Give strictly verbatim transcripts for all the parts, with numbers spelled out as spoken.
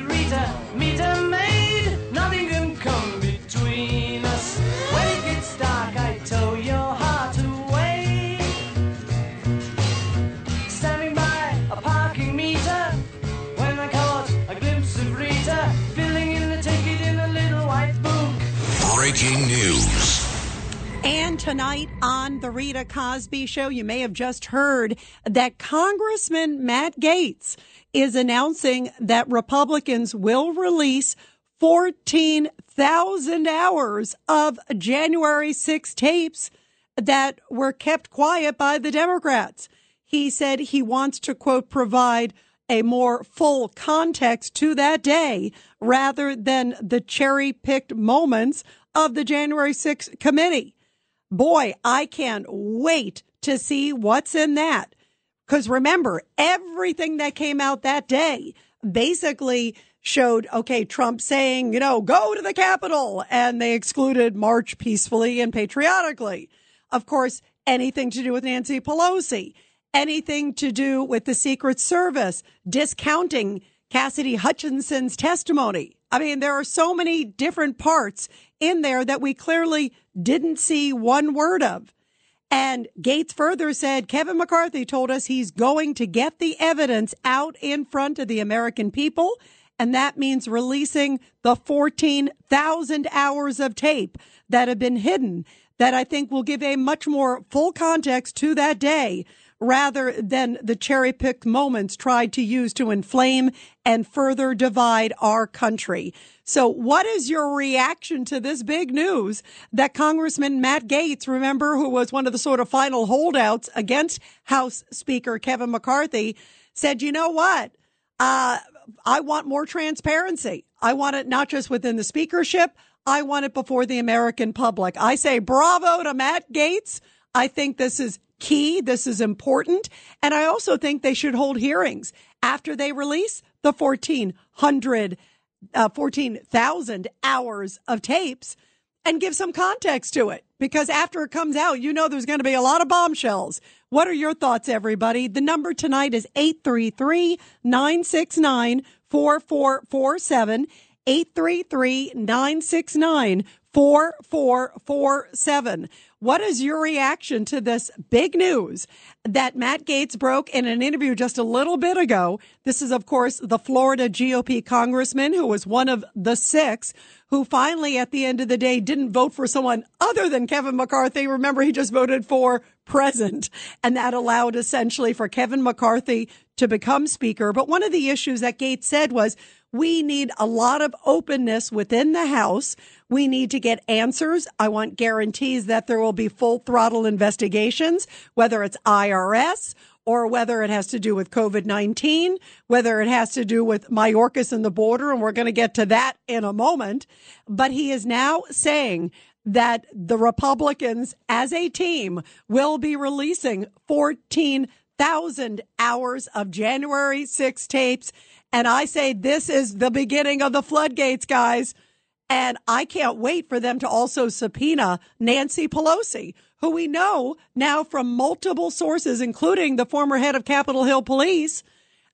Rita, meet a maid, nothing can come between us. When it gets dark, I tow your heart away. Standing by a parking meter, when I caught a glimpse of Rita, filling in the ticket in a little white book. Breaking news. And tonight on The Rita Cosby Show, you may have just heard that Congressman Matt Gaetz is announcing that Republicans will release fourteen thousand hours of January sixth tapes that were kept quiet by the Democrats. He said he wants to, quote, provide a more full context to that day rather than the cherry-picked moments of the January sixth committee. Boy, I can't wait to see what's in that. Because remember, everything that came out that day basically showed, okay, Trump saying, you know, go to the Capitol. And they excluded March peacefully and patriotically. Of course, anything to do with Nancy Pelosi, anything to do with the Secret Service, discounting Cassidy Hutchinson's testimony. I mean, there are so many different parts in there that we clearly didn't see one word of. And Gaetz further said, Kevin McCarthy told us he's going to get the evidence out in front of the American people. And that means releasing the fourteen thousand hours of tape that have been hidden that I think will give a much more full context to that day rather than the cherry-picked moments tried to use to inflame and further divide our country. So what is your reaction to this big news that Congressman Matt Gaetz, remember, who was one of the sort of final holdouts against House Speaker Kevin McCarthy, said, you know what, uh, I want more transparency. I want it not just within the speakership. I want it before the American public. I say bravo to Matt Gaetz. I think this is key. This is important. And I also think they should hold hearings after they release the fourteen hundred, uh, fourteen thousand hours of tapes and give some context to it. Because after it comes out, you know, there's going to be a lot of bombshells. What are your thoughts, everybody? The number tonight is eight three three, nine six nine, four four four seven, eight three three, nine six nine, four four four seven. What is your reaction to this big news that Matt Gaetz broke in an interview just a little bit ago? This is, of course, the Florida G O P congressman who was one of the six who finally, at the end of the day, didn't vote for someone other than Kevin McCarthy. Remember, he just voted for president, and that allowed essentially for Kevin McCarthy to become speaker. But one of the issues that Gaetz said was, we need a lot of openness within the House. We need to get answers. I want guarantees that there will be full throttle investigations, whether it's I R S or whether it has to do with COVID nineteen, whether it has to do with Mayorkas and the border. And we're going to get to that in a moment. But he is now saying that the Republicans as a team will be releasing fourteen thousand hours of January sixth tapes. And I say this is the beginning of the floodgates, guys. And I can't wait for them to also subpoena Nancy Pelosi, who we know now from multiple sources, including the former head of Capitol Hill Police,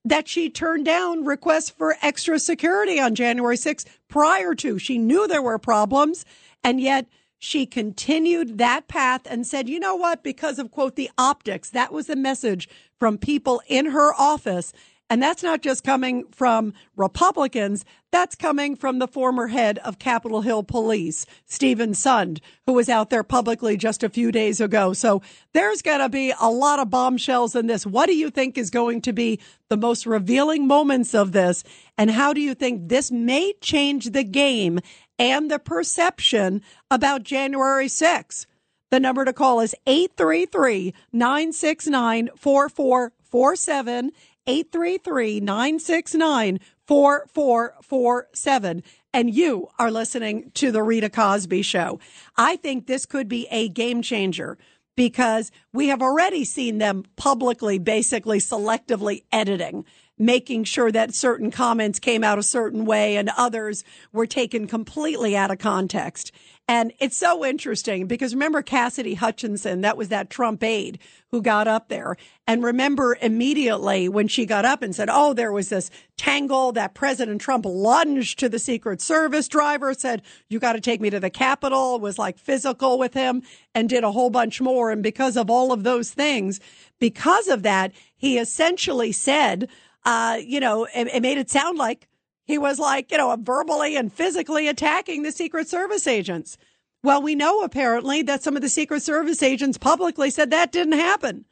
that she turned down requests for extra security on January sixth prior to. She knew there were problems, and yet she continued that path and said, you know what, because of, quote, the optics. That was the message from people in her office. And that's not just coming from Republicans. That's coming from the former head of Capitol Hill Police, Stephen Sund, who was out there publicly just a few days ago. So there's going to be a lot of bombshells in this. What do you think is going to be the most revealing moments of this? And how do you think this may change the game and the perception about January sixth? The number to call is eight three three, nine six nine, four four four seven. eight three three, nine six nine, four four four seven. And you are listening to The Rita Cosby Show. I think this could be a game changer because we have already seen them publicly, basically selectively editing making sure that certain comments came out a certain way and others were taken completely out of context. And it's so interesting because remember Cassidy Hutchinson, that was that Trump aide who got up there. And remember immediately when she got up and said, oh, there was this tangle that President Trump lunged to the Secret Service driver, said, you got to take me to the Capitol, was like physical with him and did a whole bunch more. And because of all of those things, because of that, he essentially said, uh, you know, it, it made it sound like he was like, you know, verbally and physically attacking the Secret Service agents. Well, we know apparently that some of the Secret Service agents publicly said that didn't happen.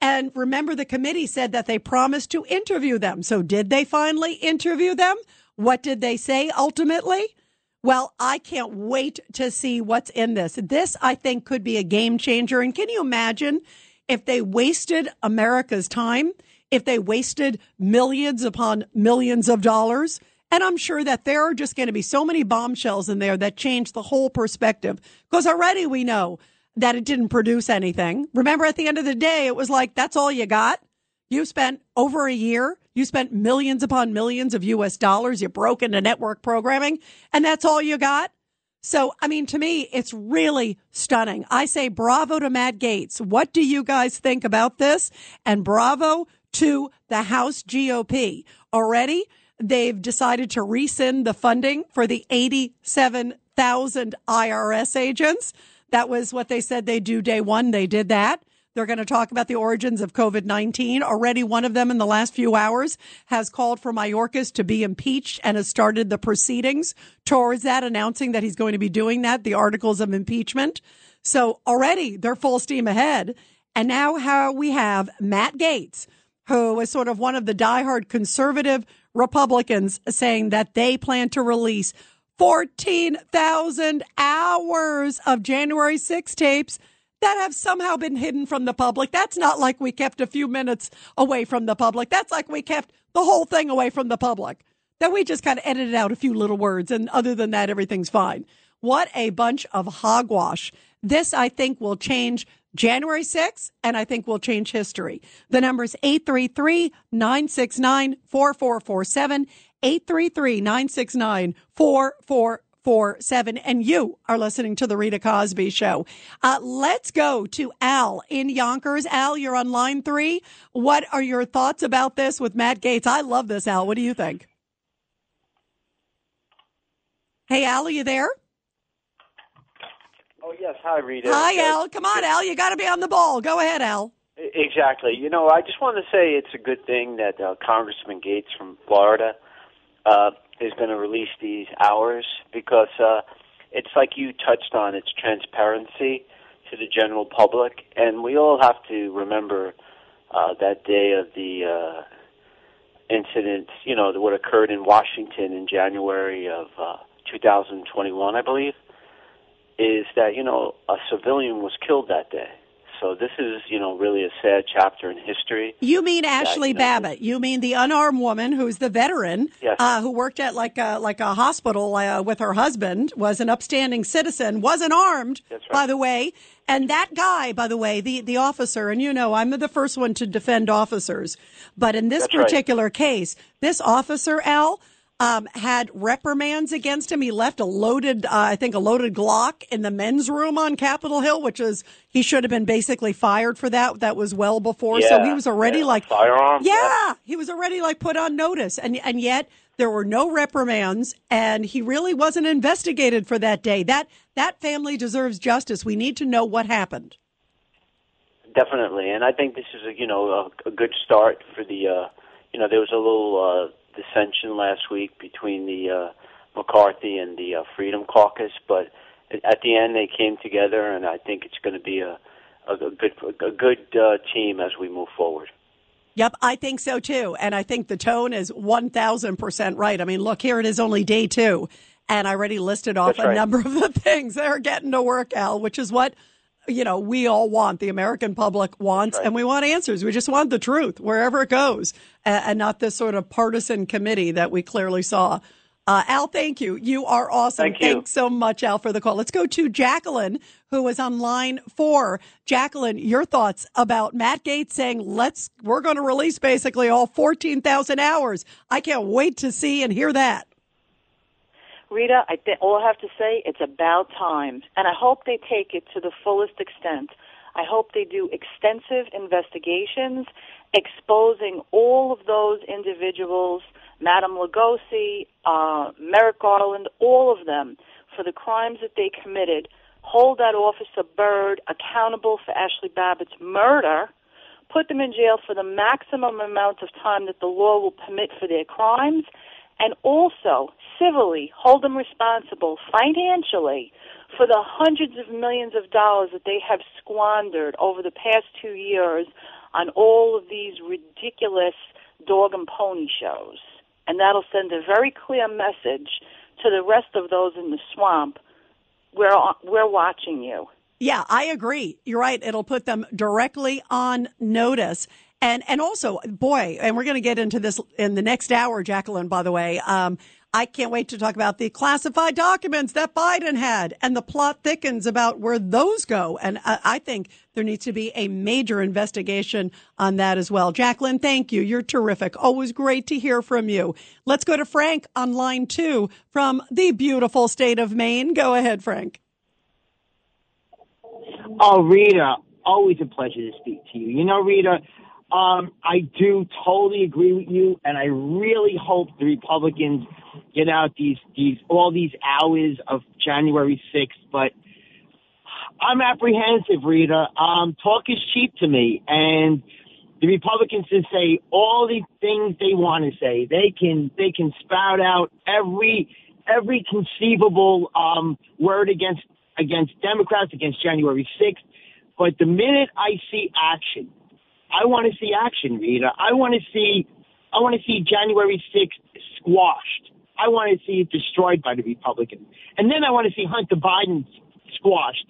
And remember, the committee said that they promised to interview them. So did they finally interview them? What did they say ultimately? Well, I can't wait to see what's in this. This, I think, could be a game changer. And can you imagine if they wasted America's time? If they wasted millions upon millions of dollars. And I'm sure that there are just going to be so many bombshells in there that change the whole perspective, because already we know that it didn't produce anything. Remember, at the end of the day, it was like, that's all you got. You spent over a year. You spent millions upon millions of U S dollars. You broke into network programming, and that's all you got. So, I mean, to me, it's really stunning. I say bravo to Matt Gaetz. What do you guys think about this? And bravo to the House G O P. Already, they've decided to rescind the funding for the eighty-seven thousand I R S agents. That was what they said they'd do day one. They did that. They're going to talk about the origins of COVID nineteen. Already, one of them in the last few hours has called for Mayorkas to be impeached and has started the proceedings towards that, announcing that he's going to be doing that, the articles of impeachment. So already, they're full steam ahead. And now how we have Matt Gaetz, who is sort of one of the diehard conservative Republicans, saying that they plan to release fourteen thousand hours of January sixth tapes that have somehow been hidden from the public. That's not like we kept a few minutes away from the public. That's like we kept the whole thing away from the public. That we just kind of edited out a few little words, and other than that, everything's fine. What a bunch of hogwash. This, I think, will change January sixth, and I think we'll change history. The number is eight three three, nine six nine, four four four seven, eight three three, nine six nine, four four four seven. And you are listening to The Rita Cosby Show. Uh, let's go to Al in Yonkers. Al, you're on line three. What are your thoughts about this with Matt Gaetz? I love this, Al. What do you think? Hey, Al, are you there? Oh, yes. Hi, Rita. Hi, uh, Al. Come on, Al. You got to be on the ball. Go ahead, Al. Exactly. You know, I just want to say it's a good thing that uh, Congressman Gaetz from Florida uh, is going to release these hours, because uh, it's like you touched on, it's transparency to the general public. And we all have to remember uh, that day of the uh, incident, you know, what occurred in Washington in January of uh, two thousand twenty-one, I believe. Is that, you know, a civilian was killed that day. So this is, you know, really a sad chapter in history. You mean Ashley that, you know, Babbitt. You mean the unarmed woman who's the veteran, yes. uh, who worked at like a, like a hospital uh, with her husband, was an upstanding citizen, wasn't armed, right. by the way. And that guy, by the way, the, the officer, and you know, I'm the first one to defend officers. But in this That's particular right. case, this officer, Al, Um, had reprimands against him. He left a loaded, uh, I think, a loaded Glock in the men's room on Capitol Hill, which is, he should have been basically fired for that. That was well before. Yeah, so he was already yeah, like, firearms, yeah, yeah, he was already like put on notice. And, and yet there were no reprimands, and he really wasn't investigated for that day. That, that family deserves justice. We need to know what happened. Definitely. And I think this is a, you know, a, a good start for the, uh, you know, there was a little, uh, dissension last week between the uh, McCarthy and the uh, Freedom Caucus, but at the end they came together, and I think it's going to be a, a good a good uh, team as we move forward. Yep, I think so too, and I think the tone is one thousand percent right. I mean, look, here it is only day two, and I already listed off That's right. a number of the things that are getting to work, Al, which is what, you know, we all want, the American public wants, right. and we want answers. We just want the truth wherever it goes, and not this sort of partisan committee that we clearly saw Uh, Al, thank you. You are awesome. Thank you. Thanks so much, Al, for the call. Let's go to Jacqueline, who is on line four. Jacqueline, your thoughts about Matt Gaetz saying, let's, we're going to release basically all fourteen thousand hours. I can't wait to see and hear that. Rita, I th- all I have to say, it's about time. And I hope they take it to the fullest extent. I hope they do extensive investigations exposing all of those individuals, Madame Lugosi, uh, Merrick Garland, all of them, for the crimes that they committed. Hold that Officer Byrd accountable for Ashley Babbitt's murder. Put them in jail for the maximum amount of time that the law will permit for their crimes. And also, civilly, hold them responsible financially for the hundreds of millions of dollars that they have squandered over the past two years on all of these ridiculous dog and pony shows. And that'll send a very clear message to the rest of those in the swamp. We're, we're watching you. Yeah, I agree. You're right. It'll put them directly on notice. And and also, boy, and we're going to get into this in the next hour, Jacqueline, by the way. Um, I can't wait to talk about the classified documents that Biden had, and the plot thickens about where those go. And I, I think there needs to be a major investigation on that as well. Jacqueline, thank you. You're terrific. Always great to hear from you. Let's go to Frank on line two from the beautiful state of Maine. Go ahead, Frank. Oh, Rita, always a pleasure to speak to you. You know, Rita, Um, I do totally agree with you, and I really hope the Republicans get out these, these all these hours of January sixth, but I'm apprehensive, Rita. Um, talk is cheap to me, and the Republicans can say all the things they want to say. They can they can spout out every every conceivable um, word against against Democrats, against January sixth, but the minute I see action, I want to see action, Rita. I want to see, I want to see January sixth squashed. I want to see it destroyed by the Republicans, and then I want to see Hunter Biden squashed,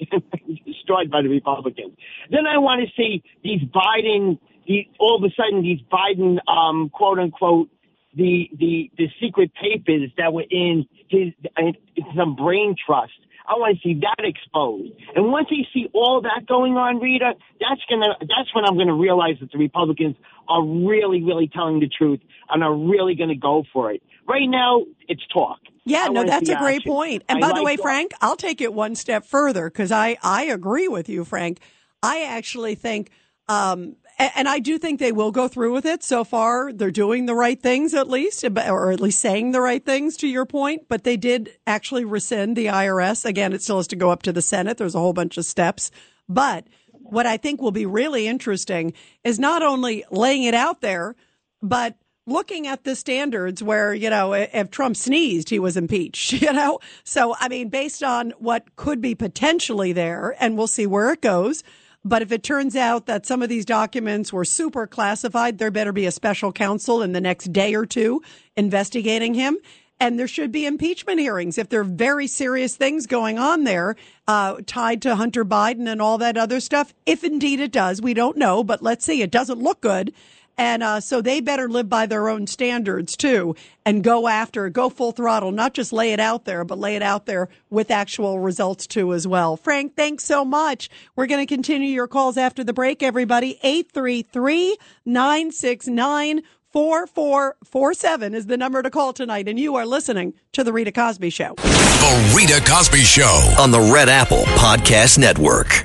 destroyed by the Republicans. Then I want to see these Biden, these, all of a sudden these Biden, um, quote unquote, the the the secret papers that were in his in some brain trust. I want to see that exposed. And once you see all that going on, Rita, that's gonna that's when I'm gonna realize that the Republicans are really, really telling the truth and are really gonna go for it. Right now, it's talk. Yeah, I no, that's a great action. point. And I by like the way, that. Frank, I'll take it one step further because I, I agree with you, Frank. I actually think um and I do think they will go through with it. So far, they're doing the right things, at least, or at least saying the right things, to your point. But they did actually rescind the I R S. Again, it still has to go up to the Senate. There's a whole bunch of steps. But what I think will be really interesting is not only laying it out there, but looking at the standards where, you know, if Trump sneezed, he was impeached, you know. So, I mean, based on what could be potentially there, and we'll see where it goes. But if it turns out that some of these documents were super classified, there better be a special counsel in the next day or two investigating him. And there should be impeachment hearings if there are very serious things going on there uh, tied to Hunter Biden and all that other stuff. If indeed it does, we don't know. But let's see. It doesn't look good. And uh, so they better live by their own standards, too, and go after, go full throttle, not just lay it out there, but lay it out there with actual results, too, as well. Frank, thanks so much. We're going to continue your calls after the break, everybody. eight three three, nine six nine, four four four seven is the number to call tonight, and you are listening to The Rita Cosby Show. The Rita Cosby Show on the Red Apple Podcast Network.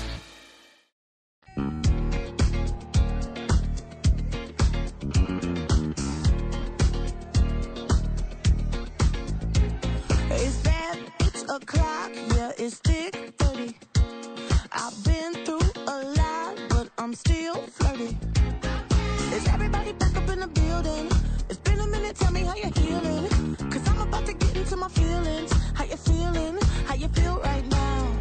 Still flirty. Is everybody back up in the building? It's been a minute, tell me how you're healing. Cause I'm about to get into my feelings. How you feeling? How you feel right now?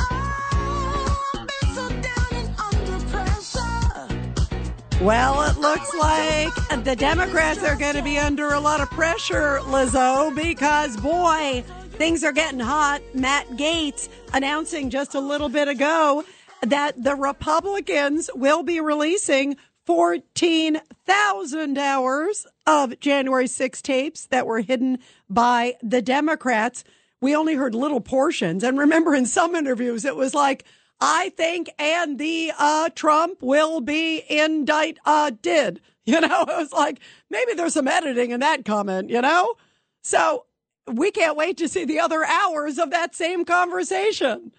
Oh, I've been so down and under pressure. Well, it looks like the Democrats are going to be under a lot of pressure, Lizzo, because, boy, things are getting hot. Matt Gaetz announcing just a little bit ago that the Republicans will be releasing fourteen thousand hours of January sixth tapes that were hidden by the Democrats. We only heard little portions. And remember, in some interviews, it was like, I think, and the uh, Trump will be indict, uh, did. You know, it was like, maybe there's some editing in that comment, you know? So we can't wait to see the other hours of that same conversation.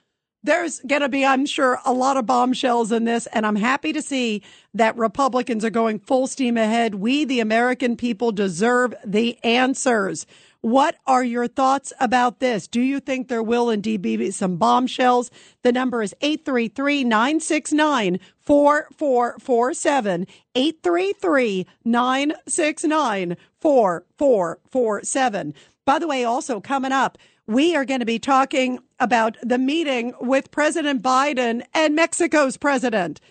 There's going to be, I'm sure, a lot of bombshells in this, and I'm happy to see that Republicans are going full steam ahead. We, the American people, deserve the answers. What are your thoughts about this? Do you think there will indeed be some bombshells? The number is eight three three, nine six nine, four four four seven, eight three three, nine six nine, four four four seven. By the way, also coming up, we are going to be talking about the meeting with President Biden and Mexico's president.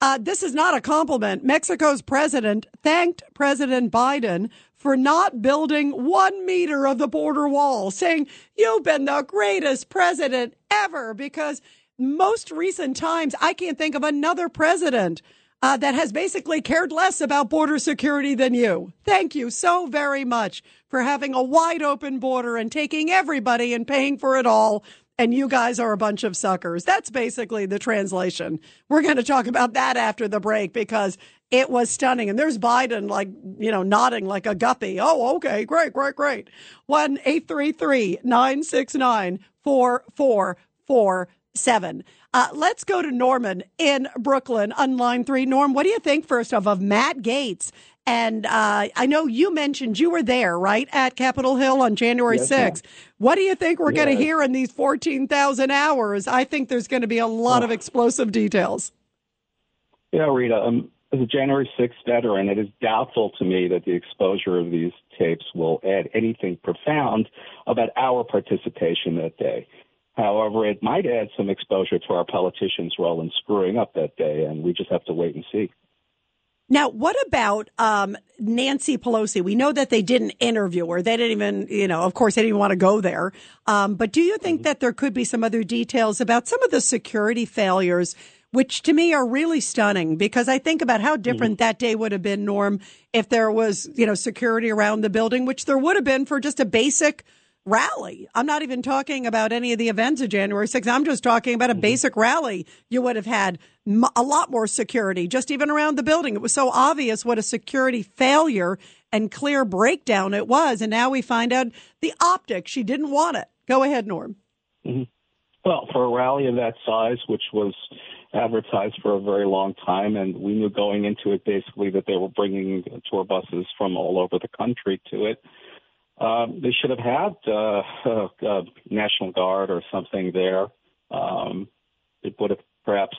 Uh, this is not a compliment. Mexico's president thanked President Biden for not building one meter of the border wall, saying, you've been the greatest president ever, because most recent times, I can't think of another president uh, that has basically cared less about border security than you. Thank you so very much for having a wide open border and taking everybody and paying for it all. And you guys are a bunch of suckers. That's basically the translation. We're going to talk about that after the break, because it was stunning. And there's Biden, like, you know, nodding like a guppy. Oh, okay, great, great, great. one eight three three, nine six nine, four four four seven. Uh, let's go to Norman in Brooklyn on line three. Norm, what do you think, first off, of Matt Gaetz? And uh, I know you mentioned you were there, right, at Capitol Hill on January sixth. Yes, what do you think we're yes. going to hear in these fourteen thousand hours? I think there's going to be a lot oh. of explosive details. Yeah, Rita, um, as a January sixth veteran, it is doubtful to me that the exposure of these tapes will add anything profound about our participation that day. However, it might add some exposure to our politicians' role in screwing up that day, and we just have to wait and see. Now, what about um, Nancy Pelosi? We know that they didn't interview her. They didn't even, you know, of course, they didn't want to go there. Um, but do you think mm-hmm. that there could be some other details about some of the security failures, which to me are really stunning? Because I think about how different mm-hmm. that day would have been, Norm, if there was, you know, security around the building, which there would have been for just a basic rally. I'm not even talking about any of the events of January sixth. I'm just talking about a basic rally. You would have had a lot more security just even around the building. It was so obvious what a security failure and clear breakdown it was. And now we find out the optics. She didn't want it. Go ahead, Norm. Mm-hmm. Well, for a rally of that size, which was advertised for a very long time, and we knew going into it basically that they were bringing tour buses from all over the country to it, Um, they should have had uh, uh, uh, National Guard or something there. Um, it would have perhaps,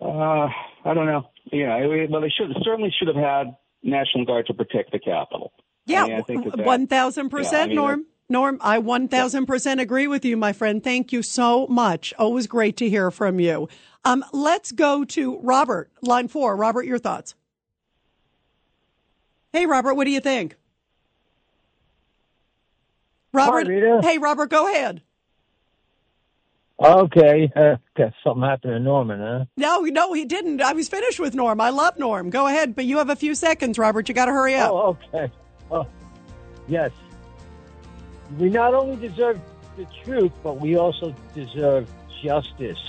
uh, I don't know. Yeah, well, they should certainly should have had National Guard to protect the Capitol. Yeah, I mean, I think that, one thousand percent, yeah, I mean, Norm. Norm, I one thousand percent agree with you, my friend. Thank you so much. Always great to hear from you. Um, let's go to Robert, line four. Robert, your thoughts. Hey, Robert, what do you think? Robert, Hi, hey, Robert, go ahead. Okay. Uh, something happened to Norman, huh? No, no, he didn't. I was finished with Norm. I love Norm. Go ahead, but you have a few seconds, Robert. You got to hurry up. Oh, okay. Oh, yes. We not only deserve the truth, but we also deserve justice.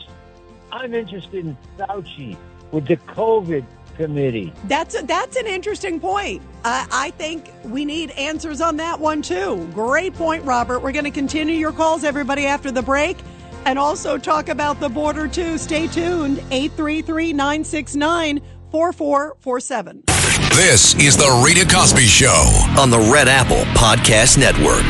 I'm interested in Fauci with the COVID committee. That's a, that's an interesting point. I, I think we need answers on that one, too. Great point, Robert. We're going to continue your calls, everybody, after the break, and also talk about the border, too. Stay tuned. eight three three, nine six nine, four four four seven. This is the Rita Cosby Show on the Red Apple Podcast Network.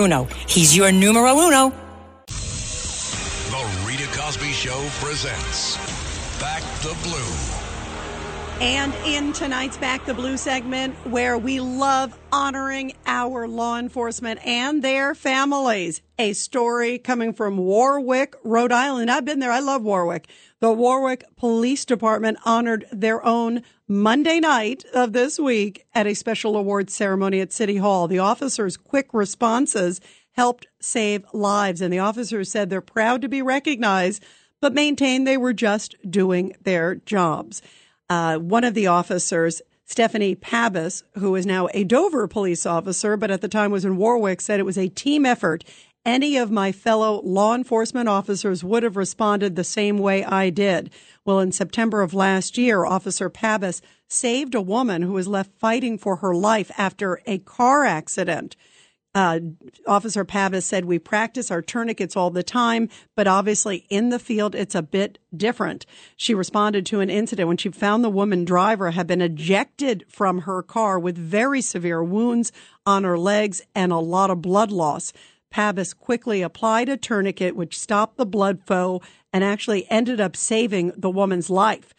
Bruno. He's your numero uno. The Rita Cosby Show presents Back the Blue. And in tonight's Back the Blue segment, where we love honoring our law enforcement and their families, a story coming from Warwick, Rhode Island. I've been there. I love Warwick. The Warwick Police Department honored their own Monday night of this week at a special awards ceremony at City Hall. The officers' quick responses helped save lives, and the officers said they're proud to be recognized, but maintained they were just doing their jobs. Uh, one of the officers, Stephanie Pabas, who is now a Dover police officer, but at the time was in Warwick, said it was a team effort. Any of my fellow law enforcement officers would have responded the same way I did. Well, in September of last year, Officer Pabas saved a woman who was left fighting for her life after a car accident. Uh, Officer Pabas said, we practice our tourniquets all the time, but obviously in the field, it's a bit different. She responded to an incident when she found the woman driver had been ejected from her car with very severe wounds on her legs and a lot of blood loss. Pabas quickly applied a tourniquet, which stopped the blood flow and actually ended up saving the woman's life.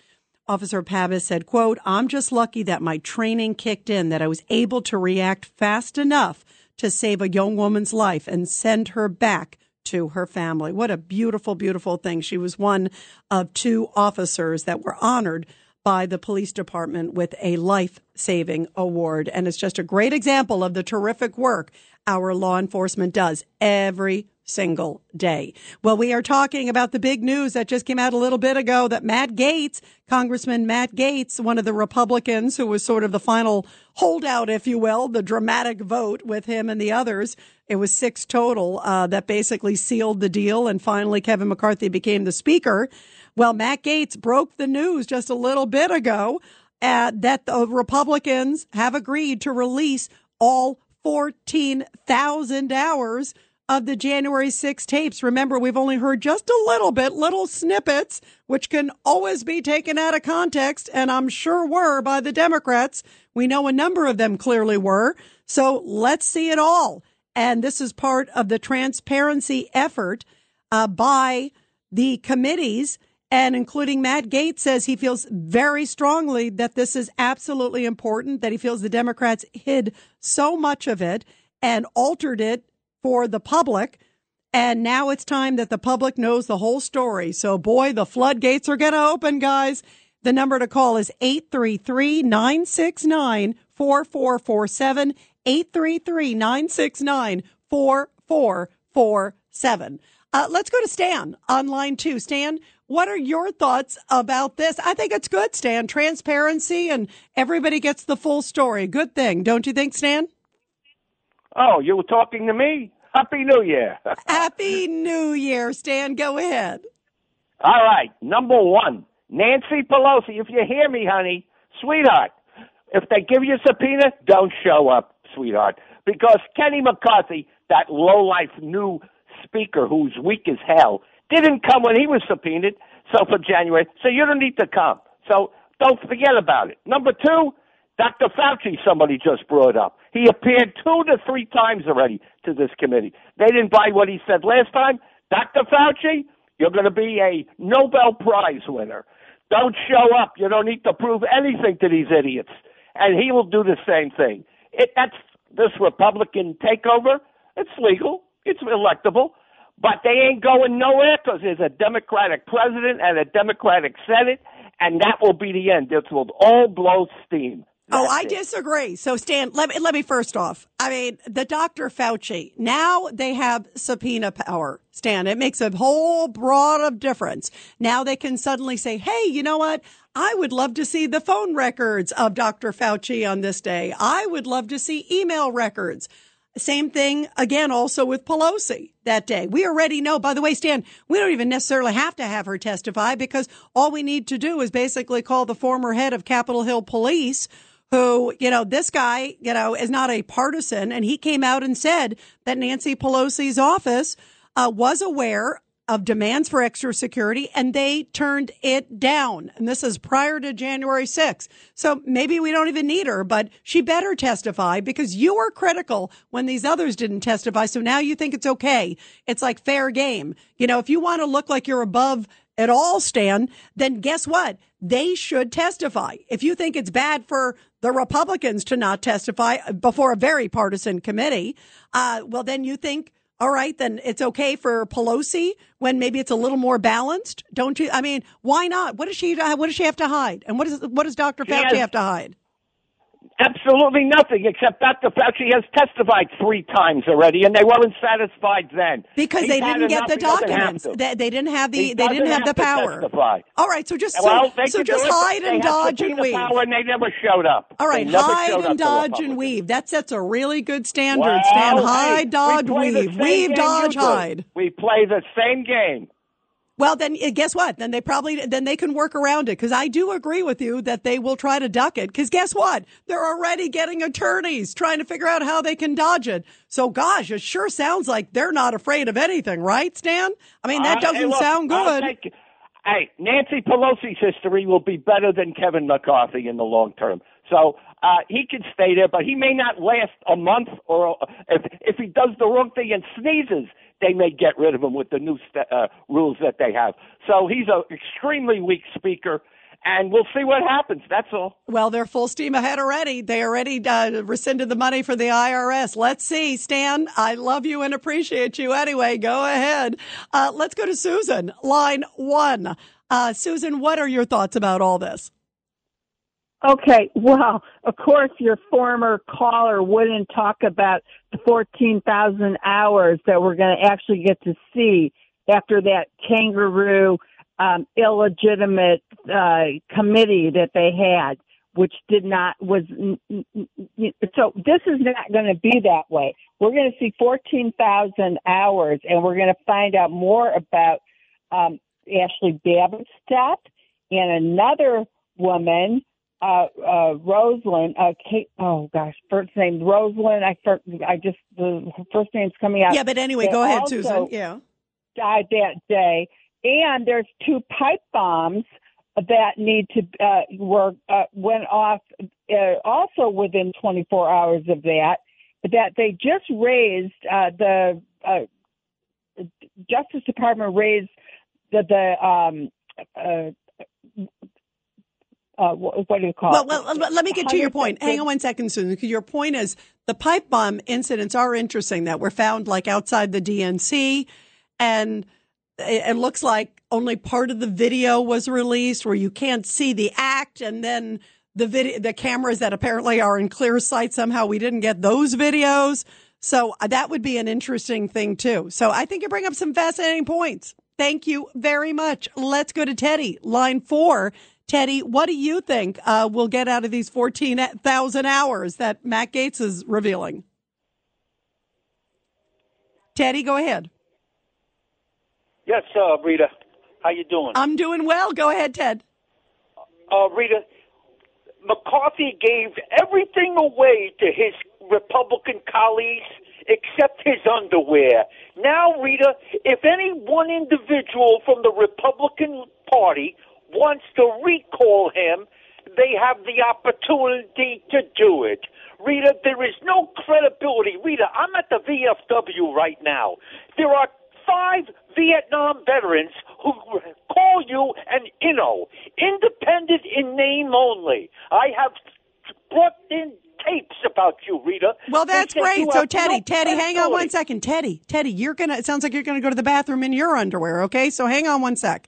Officer Pabas said, quote, I'm just lucky that my training kicked in, that I was able to react fast enough to save a young woman's life and send her back to her family. What a beautiful, beautiful thing. She was one of two officers that were honored by the police department with a life-saving award. And it's just a great example of the terrific work our law enforcement does every single day. Well, we are talking about the big news that just came out a little bit ago that Matt Gaetz, Congressman Matt Gaetz, one of the Republicans who was sort of the final holdout, if you will, the dramatic vote with him and the others. It was six total uh, that basically sealed the deal. And finally, Kevin McCarthy became the speaker. Well, Matt Gaetz broke the news just a little bit ago uh, that the Republicans have agreed to release all fourteen thousand hours of the January sixth tapes. Remember, we've only heard just a little bit, little snippets, which can always be taken out of context, and I'm sure were by the Democrats. We know a number of them clearly were. So let's see it all. And this is part of the transparency effort uh, by the committees, and including Matt Gaetz says he feels very strongly that this is absolutely important, that he feels the Democrats hid so much of it and altered it for the public. And now it's time that the public knows the whole story. So, boy, the floodgates are going to open, guys. The number to call is eight three three, nine six nine, four four four seven, eight three three, nine six nine, four four four seven. Uh, let's go to Stan on line two. Stan, what are your thoughts about this? I think it's good, Stan. Transparency and everybody gets the full story. Good thing. Don't you think, Stan? Oh, you were talking to me? Happy New Year. Happy New Year, Stan. Go ahead. All right. Number one, Nancy Pelosi, if you hear me, honey, sweetheart, if they give you a subpoena, don't show up, sweetheart, because Kenny McCarthy, that lowlife new speaker who's weak as hell, didn't come when he was subpoenaed, so for January, so you don't need to come. So don't forget about it. Number two, Doctor Fauci, somebody just brought up. He appeared two to three times already to this committee. They didn't buy what he said last time. Doctor Fauci, you're going to be a Nobel Prize winner. Don't show up. You don't need to prove anything to these idiots. And he will do the same thing. It, that's this Republican takeover. It's legal. It's electable. But they ain't going nowhere because there's a Democratic president and a Democratic Senate, and that will be the end. This will all blow steam. That's oh, I it. disagree. So, Stan, let me, let me first off. I mean, the Doctor Fauci, now they have subpoena power, Stan. It makes a whole broad of difference. Now they can suddenly say, hey, you know what? I would love to see the phone records of Doctor Fauci on this day. I would love to see email records. Same thing again, also with Pelosi that day. We already know, by the way, Stan, we don't even necessarily have to have her testify because all we need to do is basically call the former head of Capitol Hill Police who, you know, this guy, you know, is not a partisan. And he came out and said that Nancy Pelosi's office uh, was aware of demands for extra security and they turned it down. And this is prior to January sixth. So maybe we don't even need her, but she better testify because you were critical when these others didn't testify. So now you think it's okay. It's like fair game. You know, if you want to look like you're above at all, Stan, then guess what? They should testify. If you think it's bad for the Republicans to not testify before a very partisan committee, uh, well, then you think, all right, then it's okay for Pelosi when maybe it's a little more balanced, don't you? I mean, why not? What does she? What does she have to hide? And what does what does Doctor Fauci have to hide? Absolutely nothing, except Doctor Fauci has testified three times already, and they weren't satisfied then because He's they didn't get the documents. They, they didn't have the. He they didn't have, have the power. Testify. All right, so just well, so, so just hide and dodge and weave. Power, and they never showed up. All right, hide and dodge and weave. That sets a really good standard. Well, Stan, hide, hey, dodge, we weave, weave, dodge, hide. We play the same game. Well, then guess what? Then they probably then they can work around it, because I do agree with you that they will try to duck it, because guess what? They're already getting attorneys trying to figure out how they can dodge it. So, gosh, it sure sounds like they're not afraid of anything. Right, Stan? I mean, that doesn't uh, hey, look, sound good. Take, hey, Nancy Pelosi's history will be better than Kevin McCarthy in the long term. So uh, he can stay there, but he may not last a month, or if, if he does the wrong thing and sneezes, they may get rid of him with the new st- uh, rules that they have. So he's an extremely weak speaker, and we'll see what happens. That's all. Well, they're full steam ahead already. They already uh, rescinded the money for the I R S. Let's see. Stan, I love you and appreciate you anyway. Go ahead. Uh, let's go to Susan, line one. Uh, Susan, what are your thoughts about all this? Okay, well, of course, your former caller wouldn't talk about the fourteen thousand hours that we're going to actually get to see after that kangaroo, um, illegitimate, uh, committee that they had, which did not, was, so this is not going to be that way. We're going to see fourteen thousand hours, and we're going to find out more about, um, Ashley Babbitt's death and another woman, Uh, uh, Rosalyn, uh, Kate, oh gosh, first name, Rosalyn, I first, I just, the her first name's coming out. Yeah, but anyway, go ahead, Susan. Yeah. Died that day. And there's two pipe bombs that need to, uh, were, uh, went off, uh, also within twenty-four hours of that, that they just raised, uh, the, uh, Justice Department raised the, the, um, uh, Uh, what do you call it? Well, well, let me get to your point. Hang on one second, Susan, because your point is the pipe bomb incidents are interesting that were found like outside the D N C, and it looks like only part of the video was released where you can't see the act, and then the video, the cameras that apparently are in clear sight somehow, we didn't get those videos. So that would be an interesting thing too. So I think you bring up some fascinating points. Thank you very much. Let's go to Teddy, line four. Teddy, what do you think uh, we'll get out of these fourteen thousand hours that Matt Gaetz is revealing? Teddy, go ahead. Yes, uh, Rita. How you doing? I'm doing well. Go ahead, Ted. Uh, Rita, McCarthy gave everything away to his Republican colleagues except his underwear. Now, Rita, if any one individual from the Republican Party wants to recall him, they have the opportunity to do it. Rita, there is no credibility. Rita, I'm at the V F W right now. There are five Vietnam veterans who call you an inno, independent in name only. I have brought in tapes about you, Rita. Well, that's great. So, Teddy, Teddy, hang on one second. Teddy, Teddy, you're going to, it sounds like you're going to go to the bathroom in your underwear, okay? So hang on one sec.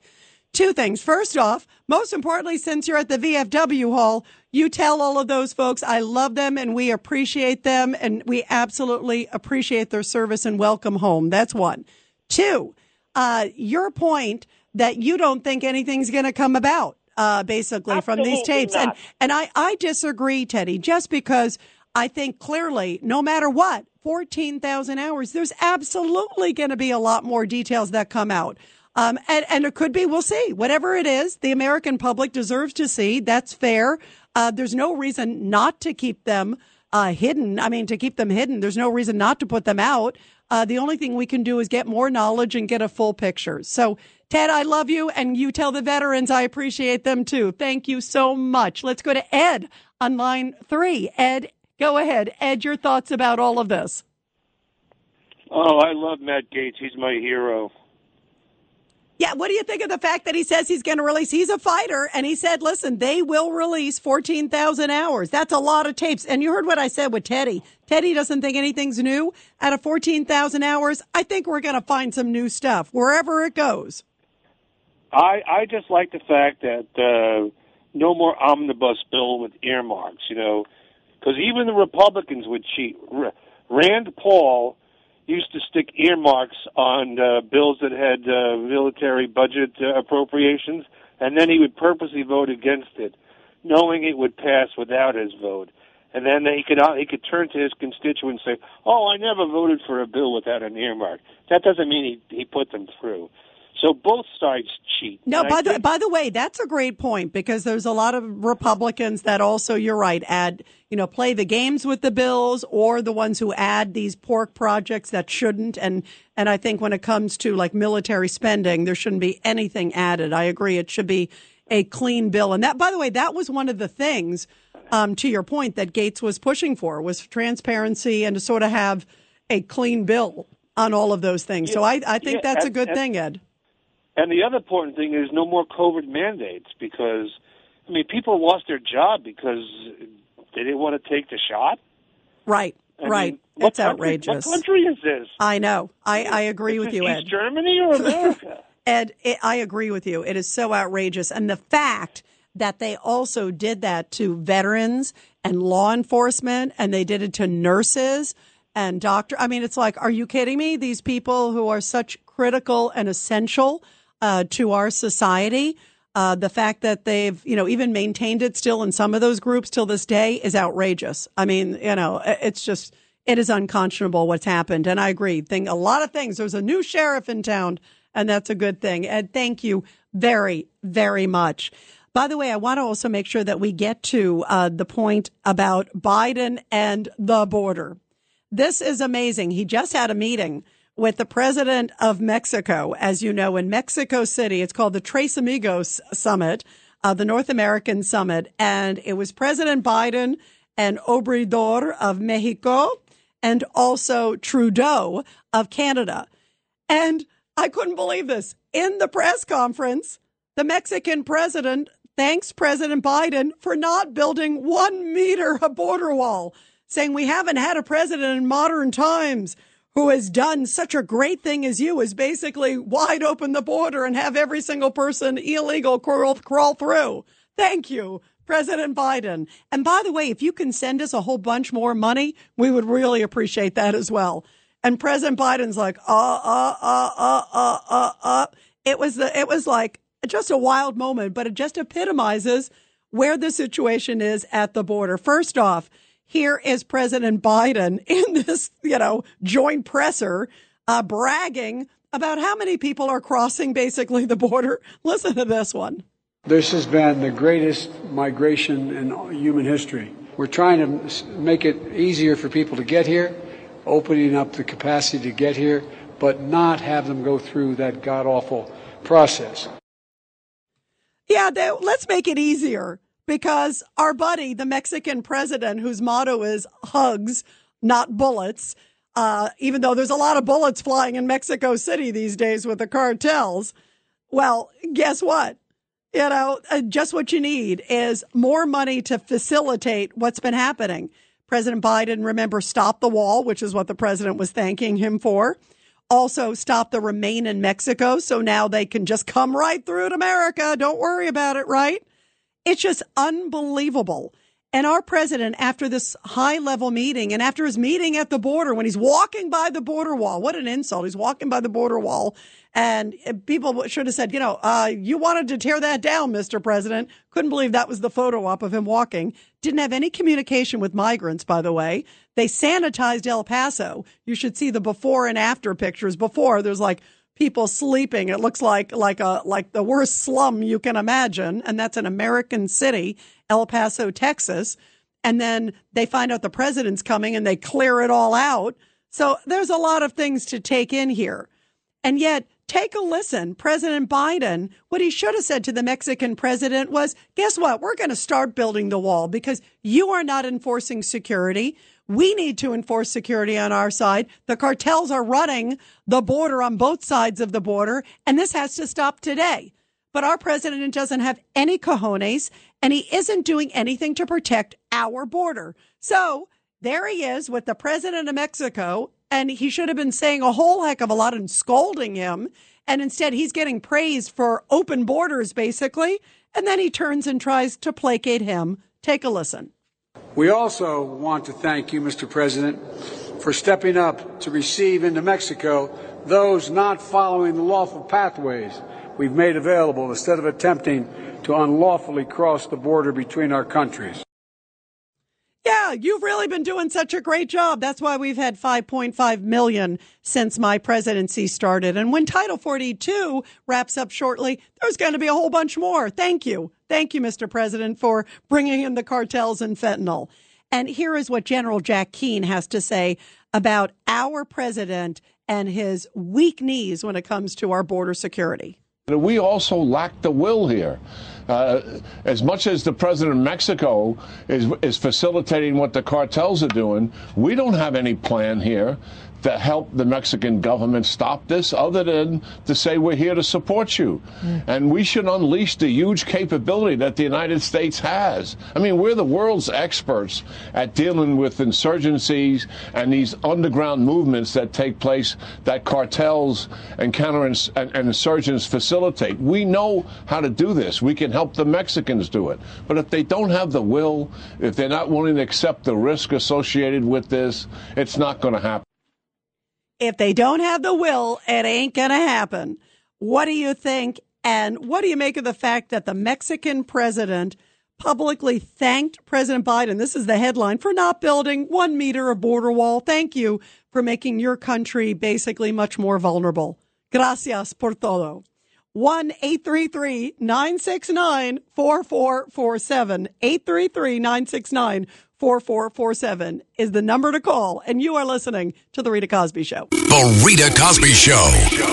Two things. First off, most importantly, since you're at the V F W hall, you tell all of those folks I love them and we appreciate them and we absolutely appreciate their service and welcome home. That's one. Two, uh, your point that you don't think anything's going to come about, uh, basically, absolutely from these tapes. Not. And and I, I disagree, Teddy, just because I think clearly, no matter what, fourteen thousand hours. There's absolutely going to be a lot more details that come out. Um, and, and it could be, we'll see. Whatever it is, the American public deserves to see. That's fair. Uh, there's no reason not to keep them uh, hidden. I mean, to keep them hidden, there's no reason not to put them out. Uh, the only thing we can do is get more knowledge and get a full picture. So, Ted, I love you. And you tell the veterans I appreciate them, too. Thank you so much. Let's go to Ed on line three. Ed, go ahead. Ed, your thoughts about all of this. Oh, I love Matt Gaetz. He's my hero. Yeah, what do you think of the fact that he says he's going to release? He's a fighter, and he said, listen, they will release fourteen thousand hours. That's a lot of tapes. And you heard what I said with Teddy. Teddy doesn't think anything's new. Out of fourteen thousand hours, I think we're going to find some new stuff, wherever it goes. I I just like the fact that uh, no more omnibus bill with earmarks, you know, because even the Republicans would cheat. Rand Paul used to stick earmarks on uh, bills that had uh, military budget uh, appropriations, and then he would purposely vote against it, knowing it would pass without his vote. And then he could uh, he could turn to his constituents and say, oh, I never voted for a bill without an earmark. That doesn't mean he, he put them through. So both sides cheat. No, by the, think- by the way, that's a great point, because there's a lot of Republicans that also, you're right, add, you know, play the games with the bills, or the ones who add these pork projects that shouldn't. And and I think when it comes to like military spending, there shouldn't be anything added. I agree. It should be a clean bill. And that, by the way, that was one of the things, um, to your point, that Gaetz was pushing for, was transparency and to sort of have a clean bill on all of those things. Yeah, so I, I think yeah, that's at, a good at, thing, Ed. And the other important thing is no more COVID mandates, because, I mean, people lost their job because they didn't want to take the shot. Right, I right. Mean, it's country, outrageous. What country is this? I know. I, I agree is with you, Ed. Is Germany or America? Ed, it, I agree with you. It is so outrageous. And the fact that they also did that to veterans and law enforcement, and they did it to nurses and doctors. I mean, it's like, are you kidding me? These people who are such critical and essential Uh, to our society. Uh, the fact that they've, you know, even maintained it still in some of those groups till this day is outrageous. I mean, you know, it's just, it is unconscionable what's happened. And I agree. Think a lot of things. There's a new sheriff in town, and that's a good thing. Ed, thank you very, very much. By the way, I want to also make sure that we get to uh, the point about Biden and the border. This is amazing. He just had a meeting with the president of Mexico, as you know, in Mexico City. It's called the Tres Amigos Summit, uh, the North American Summit. And it was President Biden and Obrador of Mexico, and also Trudeau of Canada. And I couldn't believe this. In the press conference, the Mexican president thanks President Biden for not building one meter of border wall, saying we haven't had a president in modern times who has done such a great thing as you, is basically wide open the border and have every single person illegal crawl, crawl through. Thank you, President Biden. And by the way, if you can send us a whole bunch more money, we would really appreciate that as well. And President Biden's like, uh, uh, uh, uh, uh, uh, uh. It was the, it was like just a wild moment, but it just epitomizes where the situation is at the border. First off, here is President Biden in this, you know, joint presser uh, bragging about how many people are crossing basically the border. Listen to this one. This has been the greatest migration in human history. We're trying to make it easier for people to get here, opening up the capacity to get here, but not have them go through that god-awful process. Yeah, they, let's make it easier. Because our buddy, the Mexican president, whose motto is hugs, not bullets, uh, even though there's a lot of bullets flying in Mexico City these days with the cartels. Well, guess what? You know, uh, just what you need is more money to facilitate what's been happening. President Biden, remember, stopped the wall, which is what the president was thanking him for. Also stopped the Remain in Mexico. So now they can just come right through to America. Don't worry about it, right? It's just unbelievable. And our president, after this high-level meeting and after his meeting at the border, when he's walking by the border wall, what an insult. He's walking by the border wall, and people should have said, you know, uh, you wanted to tear that down, Mister President. Couldn't believe that was the photo op of him walking. Didn't have any communication with migrants, by the way. They sanitized El Paso. You should see the before and after pictures. Before, there's like people sleeping. It looks like like a like the worst slum you can imagine. And that's an American city, El Paso, Texas. And then they find out the president's coming and they clear it all out. So there's a lot of things to take in here. And yet, take a listen. President Biden, what he should have said to the Mexican president was, guess what? We're going to start building the wall because you are not enforcing security. We need to enforce security on our side. The cartels are running the border on both sides of the border, and this has to stop today. But our president doesn't have any cojones, and he isn't doing anything to protect our border. So there he is with the president of Mexico, and he should have been saying a whole heck of a lot and scolding him. And instead, he's getting praised for open borders, basically. And then he turns and tries to placate him. Take a listen. We also want to thank you, Mister President, for stepping up to receive into Mexico those not following the lawful pathways we've made available instead of attempting to unlawfully cross the border between our countries. Yeah, you've really been doing such a great job. That's why we've had five point five million since my presidency started. And when Title forty-two wraps up shortly, there's going to be a whole bunch more. Thank you. Thank you, Mister President, for bringing in the cartels and fentanyl. And here is what General Jacqueline has to say about our president and his weak knees when it comes to our border security. We also lack the will here. Uh, as much as the president of Mexico is, is facilitating what the cartels are doing, we don't have any plan here to help the Mexican government stop this other than to say we're here to support you. Mm. And we should unleash the huge capability that the United States has. I mean, we're the world's experts at dealing with insurgencies and these underground movements that take place that cartels and counter and, and insurgents facilitate. We know how to do this. We can help the Mexicans do it. But if they don't have the will, if they're not willing to accept the risk associated with this, it's not going to happen. If they don't have the will, it ain't going to happen. What do you think? And what do you make of the fact that the Mexican president publicly thanked President Biden? This is the headline: for not building one meter of border wall. Thank you for making your country basically much more vulnerable. Gracias por todo. one eight three three nine six nine four four four seven. eight three three nine six nine four four four seven is the number to call. And you are listening to The Rita Cosby Show. The Rita Cosby Show.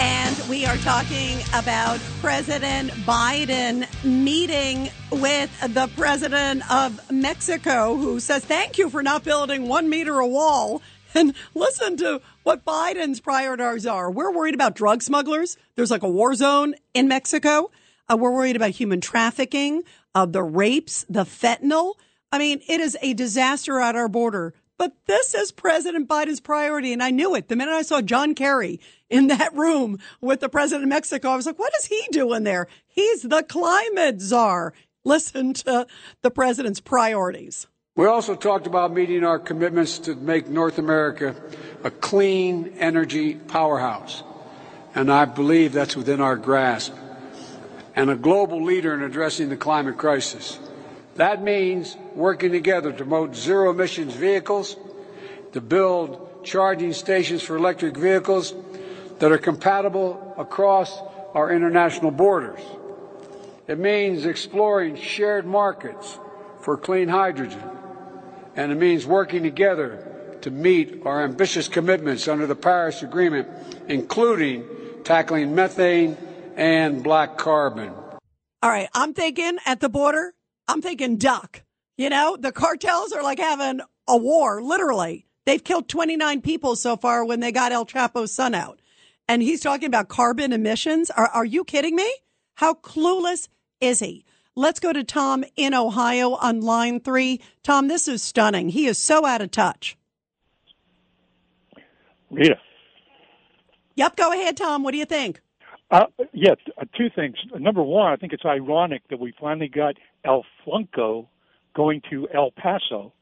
And we are talking about President Biden meeting with the president of Mexico, who says, thank you for not building one meter of wall. And listen to what Biden's priorities are. We're worried about drug smugglers. There's like a war zone in Mexico. Uh, we're worried about human trafficking, uh, the rapes, the fentanyl. I mean, it is a disaster at our border. But this is President Biden's priority. And I knew it. The minute I saw John Kerry in that room with the president of Mexico, I was like, what is he doing there? He's the climate czar. Listen to the president's priorities. We also talked about meeting our commitments to make North America a clean energy powerhouse. And I believe that's within our grasp. And a global leader in addressing the climate crisis. That means working together to promote zero emissions vehicles, to build charging stations for electric vehicles that are compatible across our international borders. It means exploring shared markets for clean hydrogen, and it means working together to meet our ambitious commitments under the Paris Agreement, including tackling methane and black carbon. All right, I'm thinking at the border, I'm thinking duck. You know, the cartels are like having a war, literally. They've killed twenty-nine people so far when they got El Chapo's son out. And he's talking about carbon emissions. Are, are you kidding me? How clueless is he? Let's go to Tom in Ohio on line three. Tom, this is stunning. He is so out of touch. Rita. Yep, go ahead, Tom. What do you think? Uh, yeah, two things. Number one, I think it's ironic that we finally got El Flunco going to El Paso.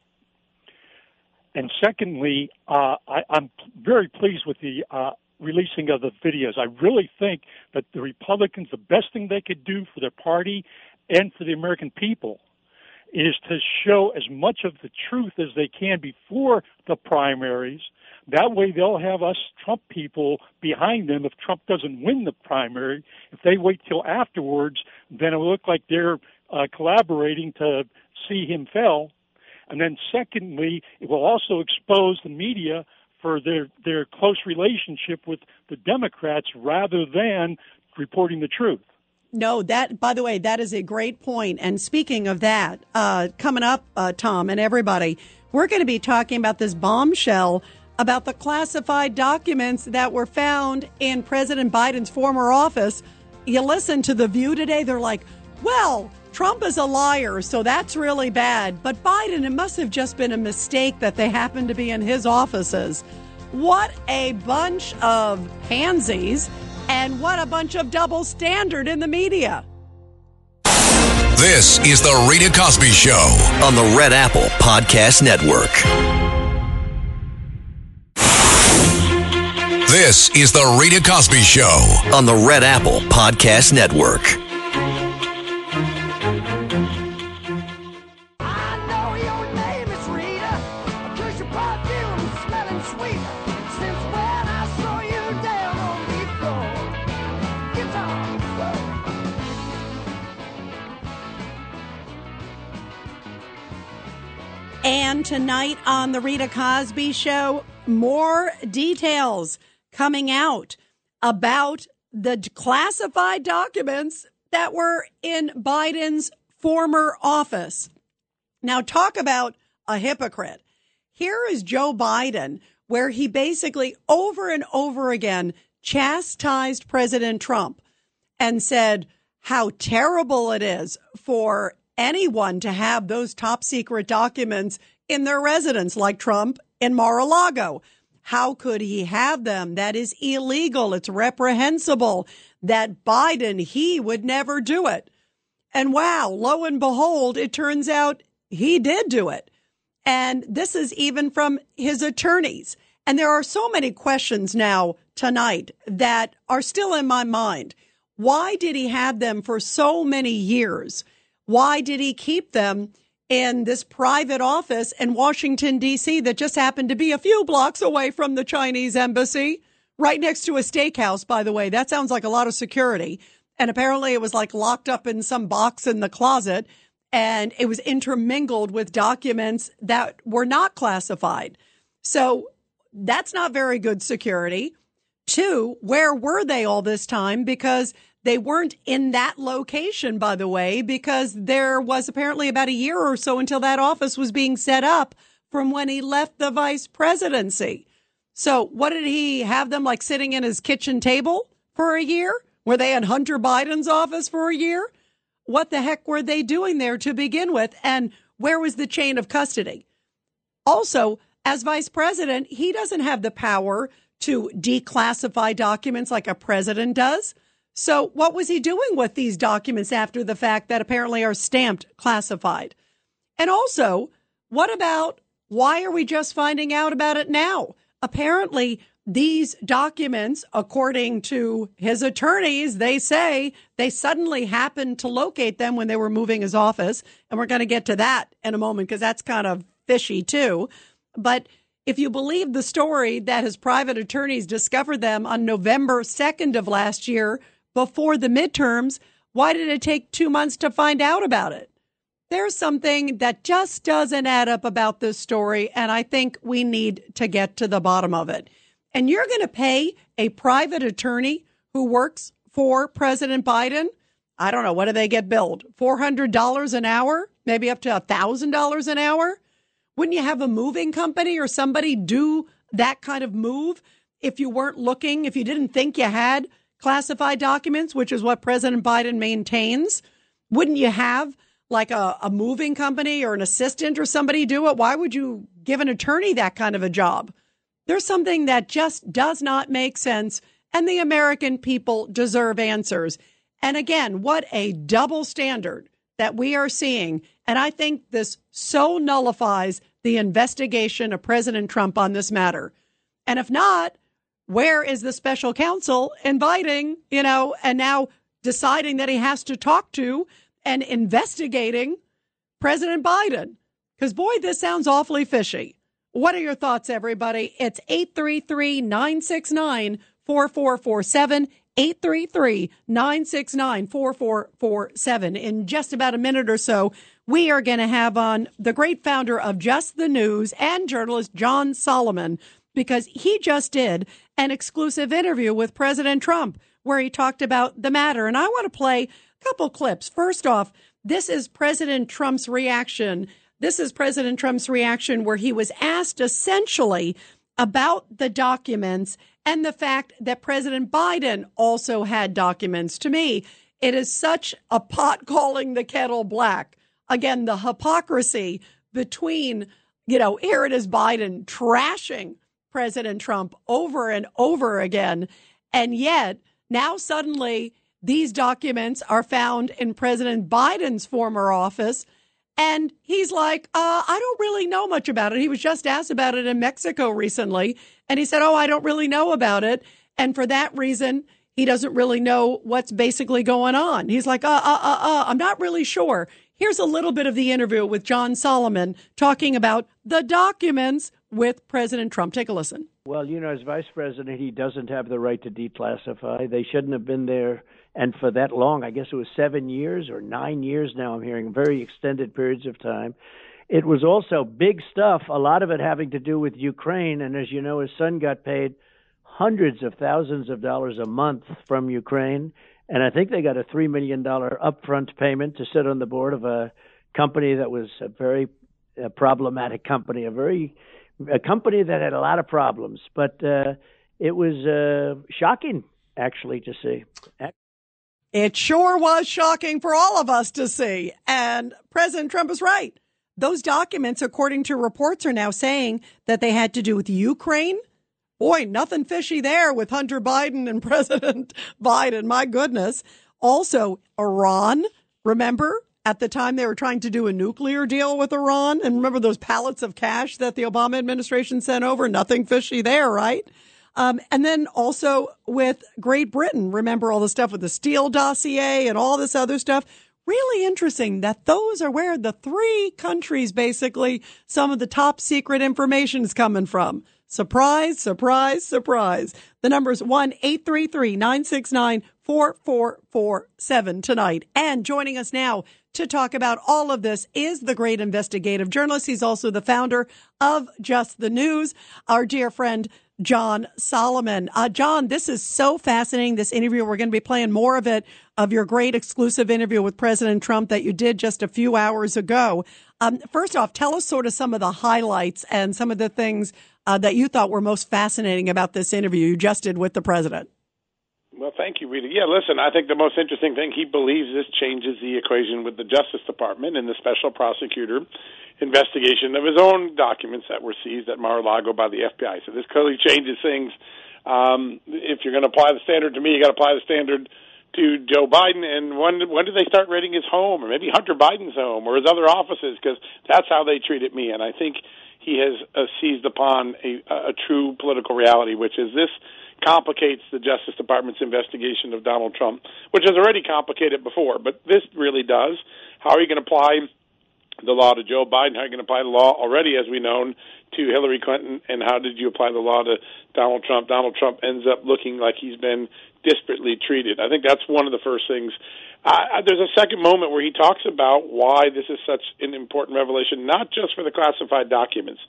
And secondly, uh, I, I'm very pleased with the uh, releasing of the videos. I really think that the Republicans, the best thing they could do for their party and for the American people is to show as much of the truth as they can before the primaries. That way they'll have us Trump people behind them if Trump doesn't win the primary. If they wait till afterwards, then it will look like they're uh, collaborating to see him fail. And then secondly, it will also expose the media for their, their close relationship with the Democrats rather than reporting the truth. No, that, by the way, that is a great point. And speaking of that, uh, coming up, uh, Tom and everybody, we're going to be talking about this bombshell about the classified documents that were found in President Biden's former office. You listen to The View today, they're like, well, Trump is a liar, so that's really bad. But Biden, it must have just been a mistake that they happened to be in his offices. What a bunch of pansies. And what a bunch of double standard in the media. This is The Rita Cosby Show on the Red Apple Podcast Network. This is The Rita Cosby Show on the Red Apple Podcast Network. And tonight on The Rita Cosby Show, more details coming out about the classified documents that were in Biden's former office. Now, talk about a hypocrite. Here is Joe Biden, where he basically over and over again chastised President Trump and said how terrible it is for anyone to have those top secret documents in their residence, like Trump in Mar-a-Lago. How could he have them? That is illegal. It's reprehensible. That Biden, he would never do it. And wow, lo and behold, it turns out he did do it. And this is even from his attorneys. And there are so many questions now tonight that are still in my mind. Why did he have them for so many years? Why did he keep them in this private office in Washington, D C that just happened to be a few blocks away from the Chinese embassy, right next to a steakhouse, by the way? That sounds like a lot of security. And apparently it was like locked up in some box in the closet, and it was intermingled with documents that were not classified. So that's not very good security. Two, where were they all this time? Because they weren't in that location, by the way, because there was apparently about a year or so until that office was being set up from when he left the vice presidency. So what did he have them like sitting in his kitchen table for a year? Were they in Hunter Biden's office for a year? What the heck were they doing there to begin with? And where was the chain of custody? Also, as vice president, he doesn't have the power to declassify documents like a president does. So what was he doing with these documents after the fact that apparently are stamped classified? And also, what about, why are we just finding out about it now? Apparently, these documents, according to his attorneys, they say they suddenly happened to locate them when they were moving his office. And we're going to get to that in a moment because that's kind of fishy too. But if you believe the story that his private attorneys discovered them on November second of last year, before the midterms, why did it take two months to find out about it? There's something that just doesn't add up about this story, and I think we need to get to the bottom of it. And you're going to pay a private attorney who works for President Biden? I don't know. What do they get billed? four hundred dollars an hour? Maybe up to one thousand dollars an hour? Wouldn't you have a moving company or somebody do that kind of move if you weren't looking, if you didn't think you had classified documents, which is what President Biden maintains? Wouldn't you have like a, a moving company or an assistant or somebody do it? Why would you give an attorney that kind of a job? There's something that just does not make sense, and the American people deserve answers. And again, what a double standard that we are seeing. And I think this so nullifies the investigation of President Trump on this matter. And if not, where is the special counsel inviting, you know, and now deciding that he has to talk to and investigating President Biden? Because, boy, this sounds awfully fishy. What are your thoughts, everybody? It's eight three three, nine six nine, four four four seven, eight three three, nine six nine, four four four seven. In just about a minute or so, we are going to have on the great founder of Just the News and journalist John Solomon, because he just did an exclusive interview with President Trump where he talked about the matter. And I want to play a couple clips. First off, this is President Trump's reaction. This is President Trump's reaction where he was asked essentially about the documents and the fact that President Biden also had documents. To me, it is such a pot calling the kettle black. Again, the hypocrisy between, you know, here it is Biden trashing President Trump over and over again. And yet now suddenly these documents are found in President Biden's former office. And he's like, uh, I don't really know much about it. He was just asked about it in Mexico recently. And he said, oh, I don't really know about it. And for that reason, he doesn't really know what's basically going on. He's like, uh, uh, uh, uh, I'm not really sure. Here's a little bit of the interview with John Solomon talking about the documents with President Trump. Take a listen. Well, you know, as vice president, he doesn't have the right to declassify. They shouldn't have been there. And for that long, I guess it was seven years or nine years now, I'm hearing very extended periods of time. It was also big stuff, a lot of it having to do with Ukraine. And as you know, his son got paid hundreds of thousands of dollars a month from Ukraine. And I think they got a three million dollars upfront payment to sit on the board of a company that was a very a problematic company, a very a company that had a lot of problems. But uh, it was uh, shocking, actually, to see. It sure was shocking for all of us to see. And President Trump is right. Those documents, according to reports, are now saying that they had to do with Ukraine. Boy, nothing fishy there with Hunter Biden and President Biden. My goodness. Also, Iran. Remember, at the time they were trying to do a nuclear deal with Iran. And remember those pallets of cash that the Obama administration sent over? Nothing fishy there, right? Um, and then also with Great Britain, remember all the stuff with the Steele dossier and all this other stuff. Really interesting that those are where the three countries, basically, some of the top secret information is coming from. Surprise, surprise, surprise. The number is one eight three three, nine six nine, four four four seven tonight. And joining us now to talk about all of this is the great investigative journalist. He's also the founder of Just the News, our dear friend, John Solomon. Uh, John, this is so fascinating, this interview. We're going to be playing more of it, of your great exclusive interview with President Trump that you did just a few hours ago. Um, first off, tell us sort of some of the highlights and some of the things uh, that you thought were most fascinating about this interview you just did with the president. Well, thank you, Rita. Yeah, listen, I think the most interesting thing, he believes this changes the equation with the Justice Department and the special prosecutor investigation of his own documents that were seized at Mar-a-Lago by the F B I. So this clearly changes things. Um, if you're going to apply the standard to me, you got to apply the standard to Joe Biden. And when when do they start raiding his home, or maybe Hunter Biden's home, or his other offices? Because that's how they treated me. And I think he has uh, seized upon a, a true political reality, which is this complicates the Justice Department's investigation of Donald Trump, which is already complicated before, but this really does. How are you going to apply the law to Joe Biden? How are you going to apply the law already, as we know, to Hillary Clinton? And how did you apply the law to Donald Trump? Donald Trump ends up looking like he's been disparately treated. I think that's one of the first things. Uh, there's a second moment where he talks about why this is such an important revelation, not just for the classified documents,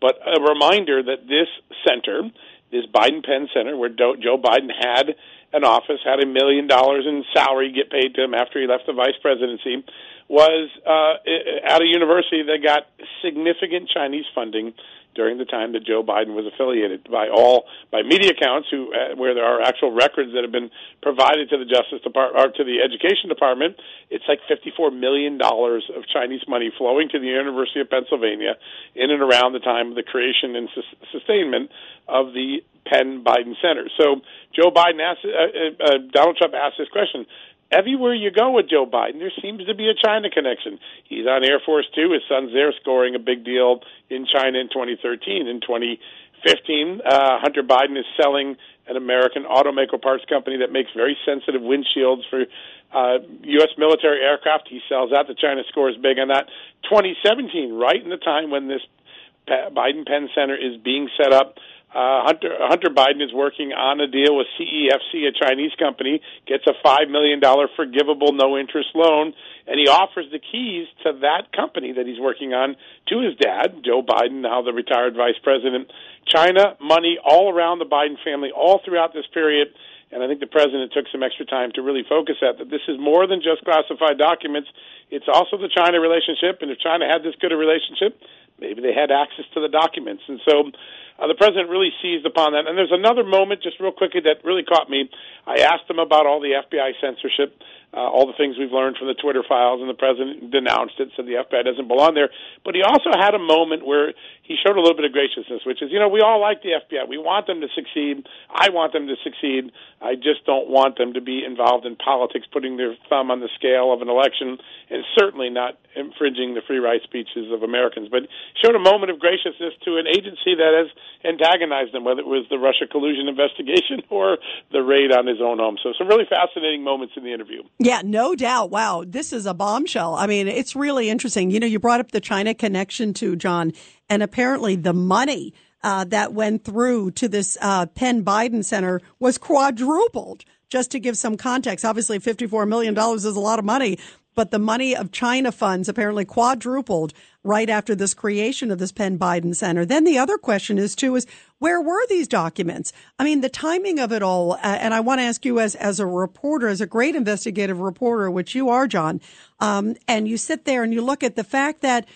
but a reminder that this center, this Biden Penn Center, where Joe Biden had an office, had a million dollars in salary get paid to him after he left the vice presidency, was uh, at a university that got significant Chinese funding during the time that Joe Biden was affiliated by all by media accounts, who uh, where there are actual records that have been provided to the Justice Department or to the Education Department. It's like fifty-four million dollars of Chinese money flowing to the University of Pennsylvania in and around the time of the creation and su- sustainment of the Penn Biden Center. So Joe Biden asked, uh, uh, Donald Trump asked this question. Everywhere you go with Joe Biden, there seems to be a China connection. He's on Air Force Two. His son's there scoring a big deal in China in twenty thirteen. In twenty fifteen, uh, Hunter Biden is selling an American automaker parts company that makes very sensitive windshields for uh, U S military aircraft. He sells out to China, scores big on that. twenty seventeen, right in the time when this Biden Penn Center is being set up, Uh, Hunter, Hunter Biden is working on a deal with C E F C, a Chinese company, gets a five million dollars forgivable no-interest loan, and he offers the keys to that company that he's working on to his dad, Joe Biden, now the retired vice president. China money all around the Biden family all throughout this period, and I think the president took some extra time to really focus at that this is more than just classified documents. It's also the China relationship, and if China had this good a relationship, maybe they had access to the documents. And so uh, the president really seized upon that. And there's another moment, just real quickly, that really caught me. I asked him about all the F B I censorship, uh, all the things we've learned from the Twitter files, and the president denounced it, said the F B I doesn't belong there. But he also had a moment where he showed a little bit of graciousness, which is, you know, we all like the F B I. We want them to succeed. I want them to succeed. I just don't want them to be involved in politics, putting their thumb on the scale of an election, and certainly not infringing the free right speeches of Americans. But showed a moment of graciousness to an agency that has antagonized them, whether it was the Russia collusion investigation or the raid on his own home. So some really fascinating moments in the interview. Yeah, no doubt. Wow, this is a bombshell. I mean, it's really interesting. You know, you brought up the China connection too, John, and apparently the money uh, that went through to this uh, Penn Biden Center was quadrupled, just to give some context. Obviously, fifty-four million dollars is a lot of money. But the money of China funds apparently quadrupled right after this creation of this Penn Biden Center. Then the other question is, too, is where were these documents? I mean, the timing of it all. Uh, and I want to ask you as as a reporter, as a great investigative reporter, which you are, John, um, and you sit there and you look at the fact that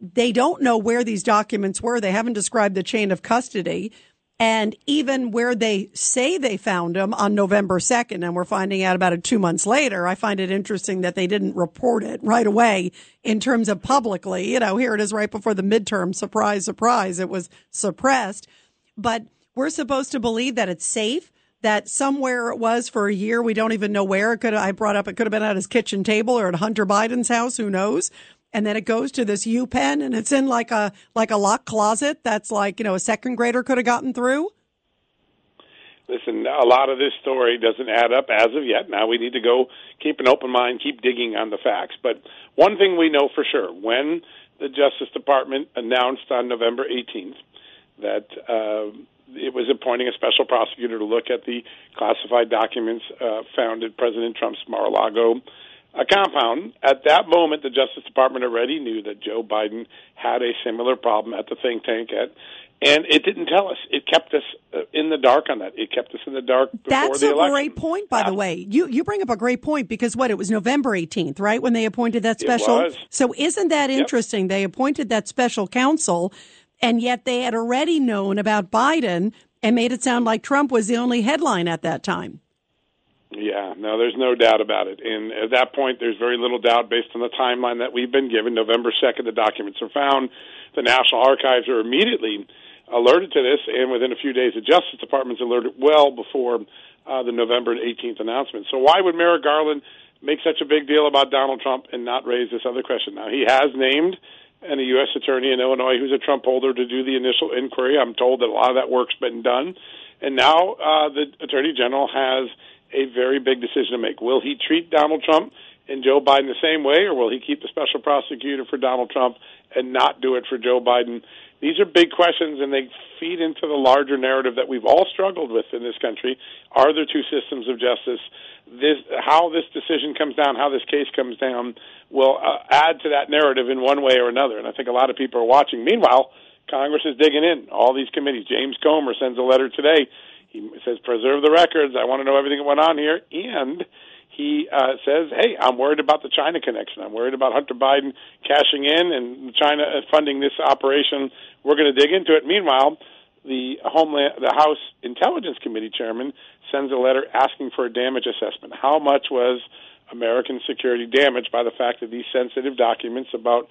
they don't know where these documents were. They haven't described the chain of custody. And even where they say they found them on November second, and we're finding out about it two months later, I find it interesting that they didn't report it right away in terms of publicly. You know, here it is right before the midterm. Surprise, surprise. It was suppressed. But we're supposed to believe that it's safe, that somewhere it was for a year. We don't even know where. It could have, I brought up it could have been at his kitchen table or at Hunter Biden's house. Who knows? And then it goes to this U-Pen, and it's in like a like a locked closet that's like, you know, a second grader could have gotten through. Listen, a lot of this story doesn't add up as of yet. Now we need to go keep an open mind, keep digging on the facts. But one thing we know for sure, when the Justice Department announced on November eighteenth that uh, it was appointing a special prosecutor to look at the classified documents uh, found at President Trump's Mar-a-Lago A compound. At that moment, the Justice Department already knew that Joe Biden had a similar problem at the think tank, at, and it didn't tell us. It kept us in the dark on that. It kept us in the dark before That's the election. That's a great point, by yeah. the way. You you bring up a great point because, what, it was November eighteenth, right, when they appointed that special? It was. So isn't that interesting? Yep. They appointed that special counsel, and yet they had already known about Biden and made it sound like Trump was the only headline at that time. Yeah, no, there's no doubt about it. And at that point, there's very little doubt based on the timeline that we've been given. November second, the documents are found. The National Archives are immediately alerted to this, and within a few days, the Justice Department's alerted well before uh, the November eighteenth announcement. So why would Merrick Garland make such a big deal about Donald Trump and not raise this other question? Now, he has named and a U S attorney in Illinois who's a Trump holder to do the initial inquiry. I'm told that a lot of that work's been done. And now uh, the Attorney General has a very big decision to make. Will he treat Donald Trump and Joe Biden the same way, or will he keep the special prosecutor for Donald Trump and not do it for Joe Biden? These are big questions, and they feed into the larger narrative that we've all struggled with in this country. Are there two systems of justice? This, how this decision comes down, how this case comes down, will uh, add to that narrative in one way or another, and I think a lot of people are watching. Meanwhile, Congress is digging in. All these committees. James Comer sends a letter today. He says, preserve the records. I want to know everything that went on here. And he uh, says, hey, I'm worried about the China connection. I'm worried about Hunter Biden cashing in and China funding this operation. We're going to dig into it. Meanwhile, the Homeland, the House Intelligence Committee chairman sends a letter asking for a damage assessment. How much was American security damaged by the fact that these sensitive documents about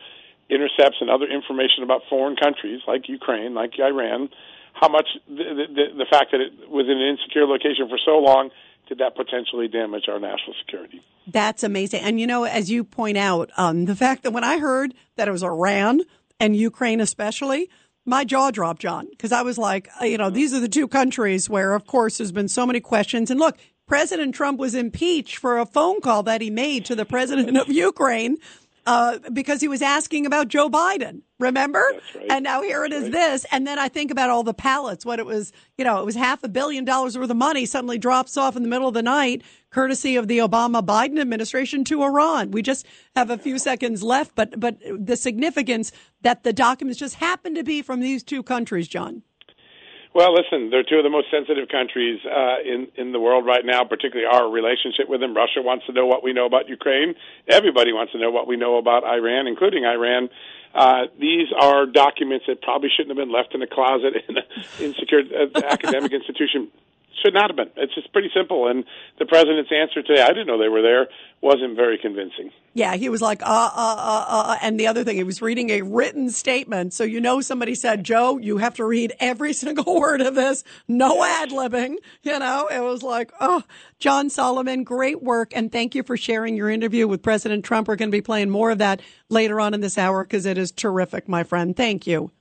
intercepts and other information about foreign countries like Ukraine, like Iran, how much the, the, the fact that it was in an insecure location for so long, did that potentially damage our national security? That's amazing. And, you know, as you point out, um, the fact that when I heard that it was Iran and Ukraine especially, my jaw dropped, John, because I was like, you know, these are the two countries where, of course, there's been so many questions. And look, President Trump was impeached for a phone call that he made to the president of Ukraine uh, because he was asking about Joe Biden. Remember? Right. And now here it is, right. This. And then I think about all the pallets, what it was, you know, it was half a billion dollars worth of money suddenly drops off in the middle of the night, courtesy of the Obama-Biden administration to Iran. We just have a few seconds left, but but the significance that the documents just happen to be from these two countries, John. Well, listen, they're two of the most sensitive countries uh, in, in the world right now, particularly our relationship with them. Russia wants to know what we know about Ukraine. Everybody wants to know what we know about Iran, including Iran. Uh, these are documents that probably shouldn't have been left in a closet in an insecure uh, academic institution. Should not have been. It's just pretty simple. And the president's answer today, I didn't know they were there, wasn't very convincing. Yeah, he was like, uh, uh, uh, uh. And the other thing, he was reading a written statement. So, you know, somebody said, Joe, you have to read every single word of this. No ad-libbing. You know, it was like, oh, John Solomon, great work. And thank you for sharing your interview with President Trump. We're going to be playing more of that later on in this hour because it is terrific, my friend. Thank you.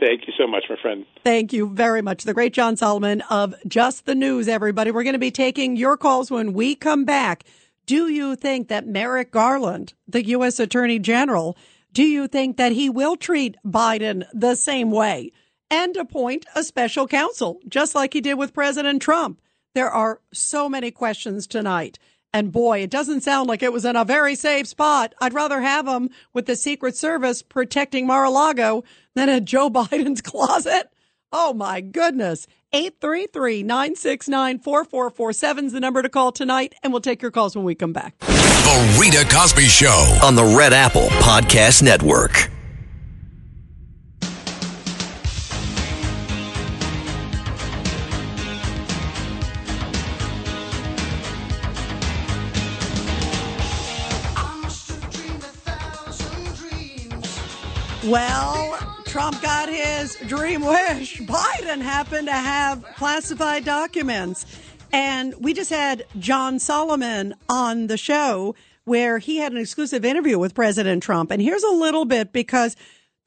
Thank you so much, my friend. Thank you very much. The great John Solomon of Just the News, everybody. We're going to be taking your calls when we come back. Do you think that Merrick Garland, the U S Attorney General, do you think that he will treat Biden the same way and appoint a special counsel, just like he did with President Trump? There are so many questions tonight. And boy, it doesn't sound like it was in a very safe spot. I'd rather have him with the Secret Service protecting Mar-a-Lago than at Joe Biden's closet. Oh, my goodness. eight three three, nine six nine, four four four seven is the number to call tonight. And we'll take your calls when we come back. The Rita Cosby Show on the Red Apple Podcast Network. Well, Trump got his dream wish. Biden happened to have classified documents. And we just had John Solomon on the show where he had an exclusive interview with President Trump. And here's a little bit, because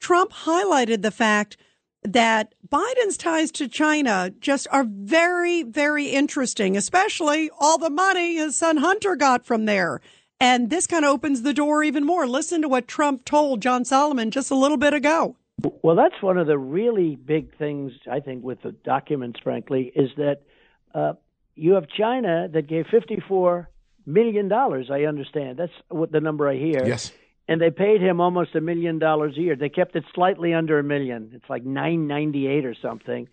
Trump highlighted the fact that Biden's ties to China just are very, very interesting, especially all the money his son Hunter got from there. And this kind of opens the door even more. Listen to what Trump told John Solomon just a little bit ago. Well, that's one of the really big things, I think, with the documents, frankly, is that uh, you have China that gave fifty-four million dollars, I understand. That's what the number I hear. Yes. And they paid him almost a million dollars a year. They kept it slightly under a million. It's like nine ninety-eight or something,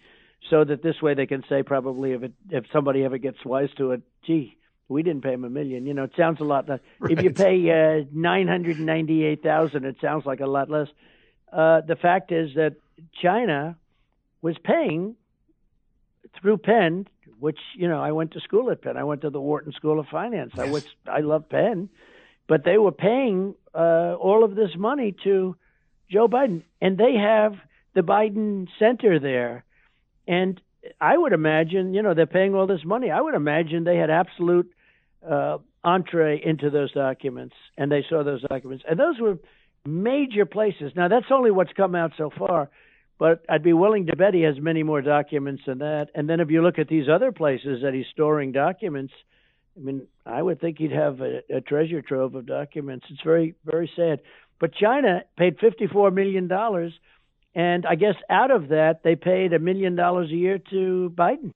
so that this way they can say probably if, it, if somebody ever gets wise to it, gee, we didn't pay him a million. You know, it sounds a lot less. Right. If you pay uh, nine hundred ninety-eight thousand dollars, it sounds like a lot less. Uh, the fact is that China was paying through Penn, which, you know, I went to school at Penn. I went to the Wharton School of Finance. Yes. I, was, I love Penn. But they were paying uh, all of this money to Joe Biden. And they have the Biden Center there. And I would imagine, you know, they're paying all this money. I would imagine they had absolute Uh, entree into those documents, and they saw those documents. And those were major places. Now, that's only what's come out so far, but I'd be willing to bet he has many more documents than that. And then if you look at these other places that he's storing documents, I mean, I would think he'd have a, a treasure trove of documents. It's very, very sad. But China paid fifty-four million dollars, and I guess out of that, they paid a million dollars a year to Biden.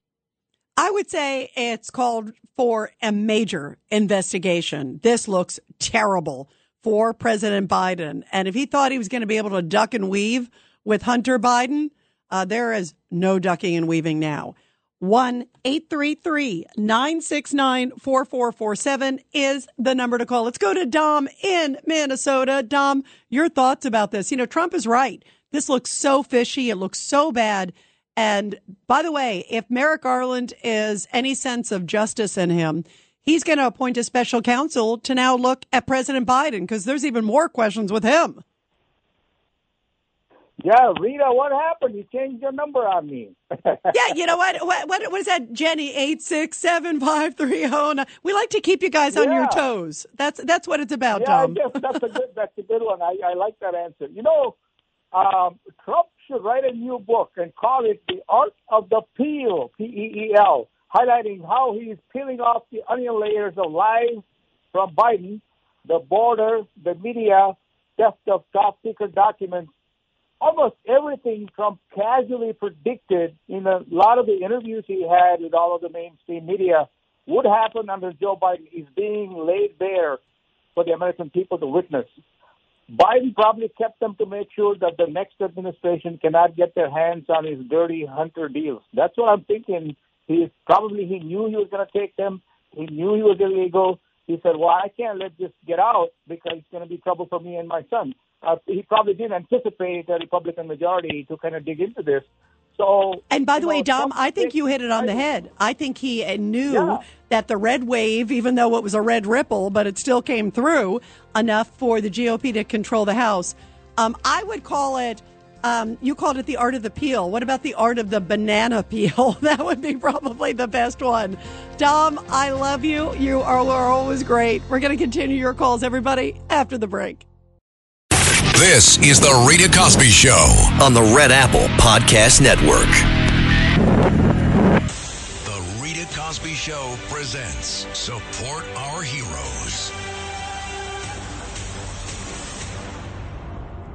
I would say it's called for a major investigation. This looks terrible for President Biden. And if he thought he was going to be able to duck and weave with Hunter Biden, uh, there is no ducking and weaving now. one eight three three, nine six nine, four four four seven is the number to call. Let's go to Dom in Minnesota. Dom, your thoughts about this. You know, Trump is right. This looks so fishy. It looks so bad. And by the way, if Merrick Garland is any sense of justice in him, he's going to appoint a special counsel to now look at President Biden because there's even more questions with him. Yeah, Rita, what happened? You changed your number on me. Yeah, you know what? What, what, what is that, Jenny? eight six seven, five three zero nine. We like to keep you guys on yeah. your toes. That's that's what it's about, yeah, Tom. Yeah, that's a good that's a good one. I, I like that answer. You know, um, Trump should write a new book and call it The Art of the Peel, P E E L, highlighting how he's peeling off the onion layers of lies from Biden, the border, the media, theft of top secret documents. Almost everything Trump casually predicted in a lot of the interviews he had with all of the mainstream media would happen under Joe Biden is being laid bare for the American people to witness. Biden probably kept them to make sure that the next administration cannot get their hands on his dirty Hunter deals. That's what I'm thinking. He probably he knew he was going to take them. He knew he was illegal. He said, well, I can't let this get out because it's going to be trouble for me and my son. Uh, he probably didn't anticipate a Republican majority to kind of dig into this. So, and by the way, know, Dom, I think you hit it on the head. I think he knew yeah. that the red wave, even though it was a red ripple, but it still came through enough for the G O P to control the House. Um, I would call it, um, you called it the art of the peel. What about the art of the banana peel? That would be probably the best one. Dom, I love you. You are, are always great. We're going to continue your calls, everybody, after the break. This is The Rita Cosby Show on the Red Apple Podcast Network. The Rita Cosby Show presents Support Our Heroes.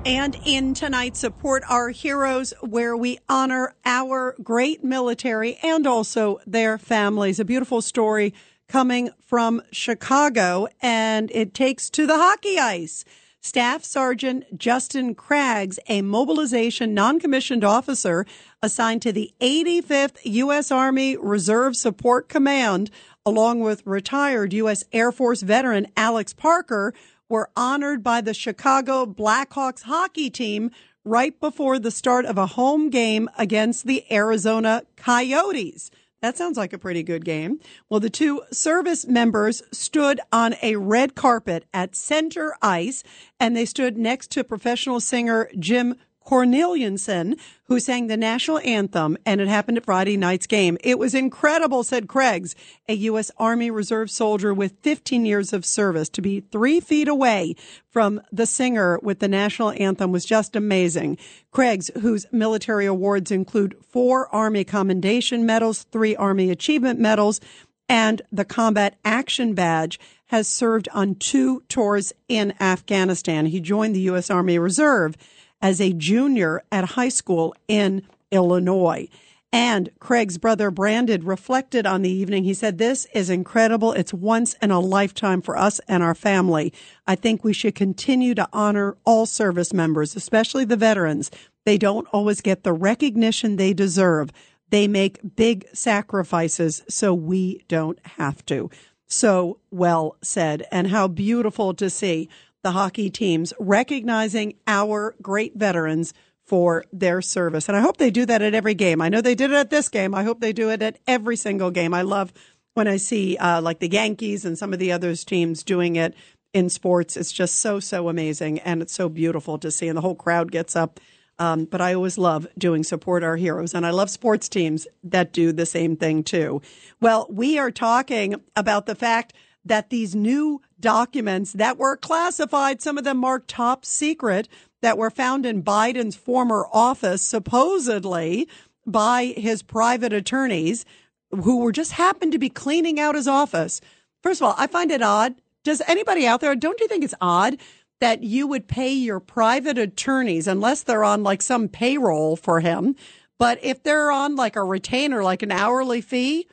And in tonight's Support Our Heroes, where we honor our great military and also their families. A beautiful story coming from Chicago, and it takes to the hockey ice. Staff Sergeant Justin Craggs, a mobilization non-commissioned officer assigned to the eighty-fifth U S. Army Reserve Support Command, along with retired U S. Air Force veteran Alex Parker, were honored by the Chicago Blackhawks hockey team right before the start of a home game against the Arizona Coyotes. That sounds like a pretty good game. Well, the two service members stood on a red carpet at center ice, and they stood next to professional singer Jim Corneliusen, who sang the national anthem, and it happened at Friday night's game. It was incredible, said Craigs, a U S. Army Reserve soldier with fifteen years of service. To be three feet away from the singer with the national anthem was just amazing. Craigs, whose military awards include four Army Commendation Medals, three Army Achievement Medals, and the Combat Action Badge, has served on two tours in Afghanistan. He joined the U S. Army Reserve as a junior at high school in Illinois. And Craig's brother, Brandon, reflected on the evening. He said, this is incredible. It's once in a lifetime for us and our family. I think we should continue to honor all service members, especially the veterans. They don't always get the recognition they deserve. They make big sacrifices, so we don't have to. So well said, and how beautiful to see the hockey teams recognizing our great veterans for their service. And I hope they do that at every game. I know they did it at this game. I hope they do it at every single game. I love when I see uh, like the Yankees and some of the other teams doing it in sports. It's just so, so amazing. And it's so beautiful to see. And the whole crowd gets up. Um, but I always love doing Support Our Heroes. And I love sports teams that do the same thing too. Well, we are talking about the fact that these new documents that were classified, some of them marked top secret, that were found in Biden's former office, supposedly by his private attorneys who were just happened to be cleaning out his office. First of all, I find it odd. Does anybody out there, don't you think it's odd that you would pay your private attorneys unless they're on like some payroll for him? But if they're on like a retainer, like an hourly fee,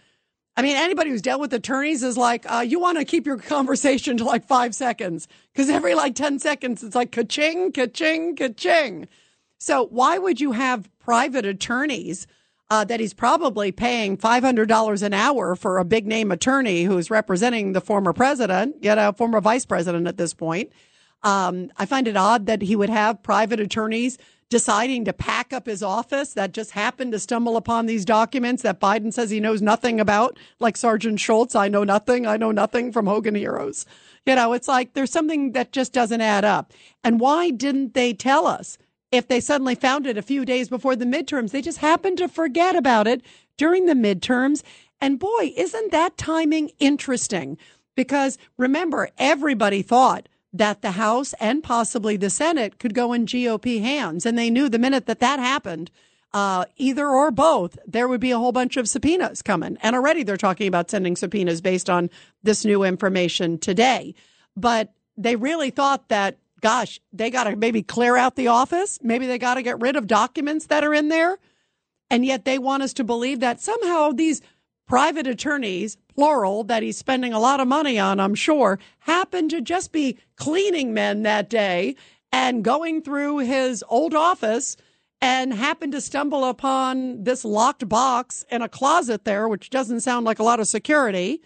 I mean, anybody who's dealt with attorneys is like, uh, you want to keep your conversation to like five seconds because every like ten seconds, it's like ka-ching, ka-ching, ka-ching. So why would you have private attorneys uh, that he's probably paying five hundred dollars an hour for a big name attorney who's representing the former president, you know, former vice president at this point. Um, I find it odd that he would have private attorneys deciding to pack up his office that just happened to stumble upon these documents that Biden says he knows nothing about, like Sergeant Schultz. I know nothing. I know nothing from Hogan Heroes. You know, it's like there's something that just doesn't add up. And why didn't they tell us if they suddenly found it a few days before the midterms? They just happened to forget about it during the midterms. And boy, isn't that timing interesting? Because remember, everybody thought that the House and possibly the Senate could go in G O P hands. And they knew the minute that that happened, uh, either or both, there would be a whole bunch of subpoenas coming. And already they're talking about sending subpoenas based on this new information today. But they really thought that, gosh, they got to maybe clear out the office. Maybe they got to get rid of documents that are in there. And yet they want us to believe that somehow these private attorneys, plural, that he's spending a lot of money on, I'm sure, happened to just be cleaning men that day and going through his old office and happened to stumble upon this locked box in a closet there, which doesn't sound like a lot of security.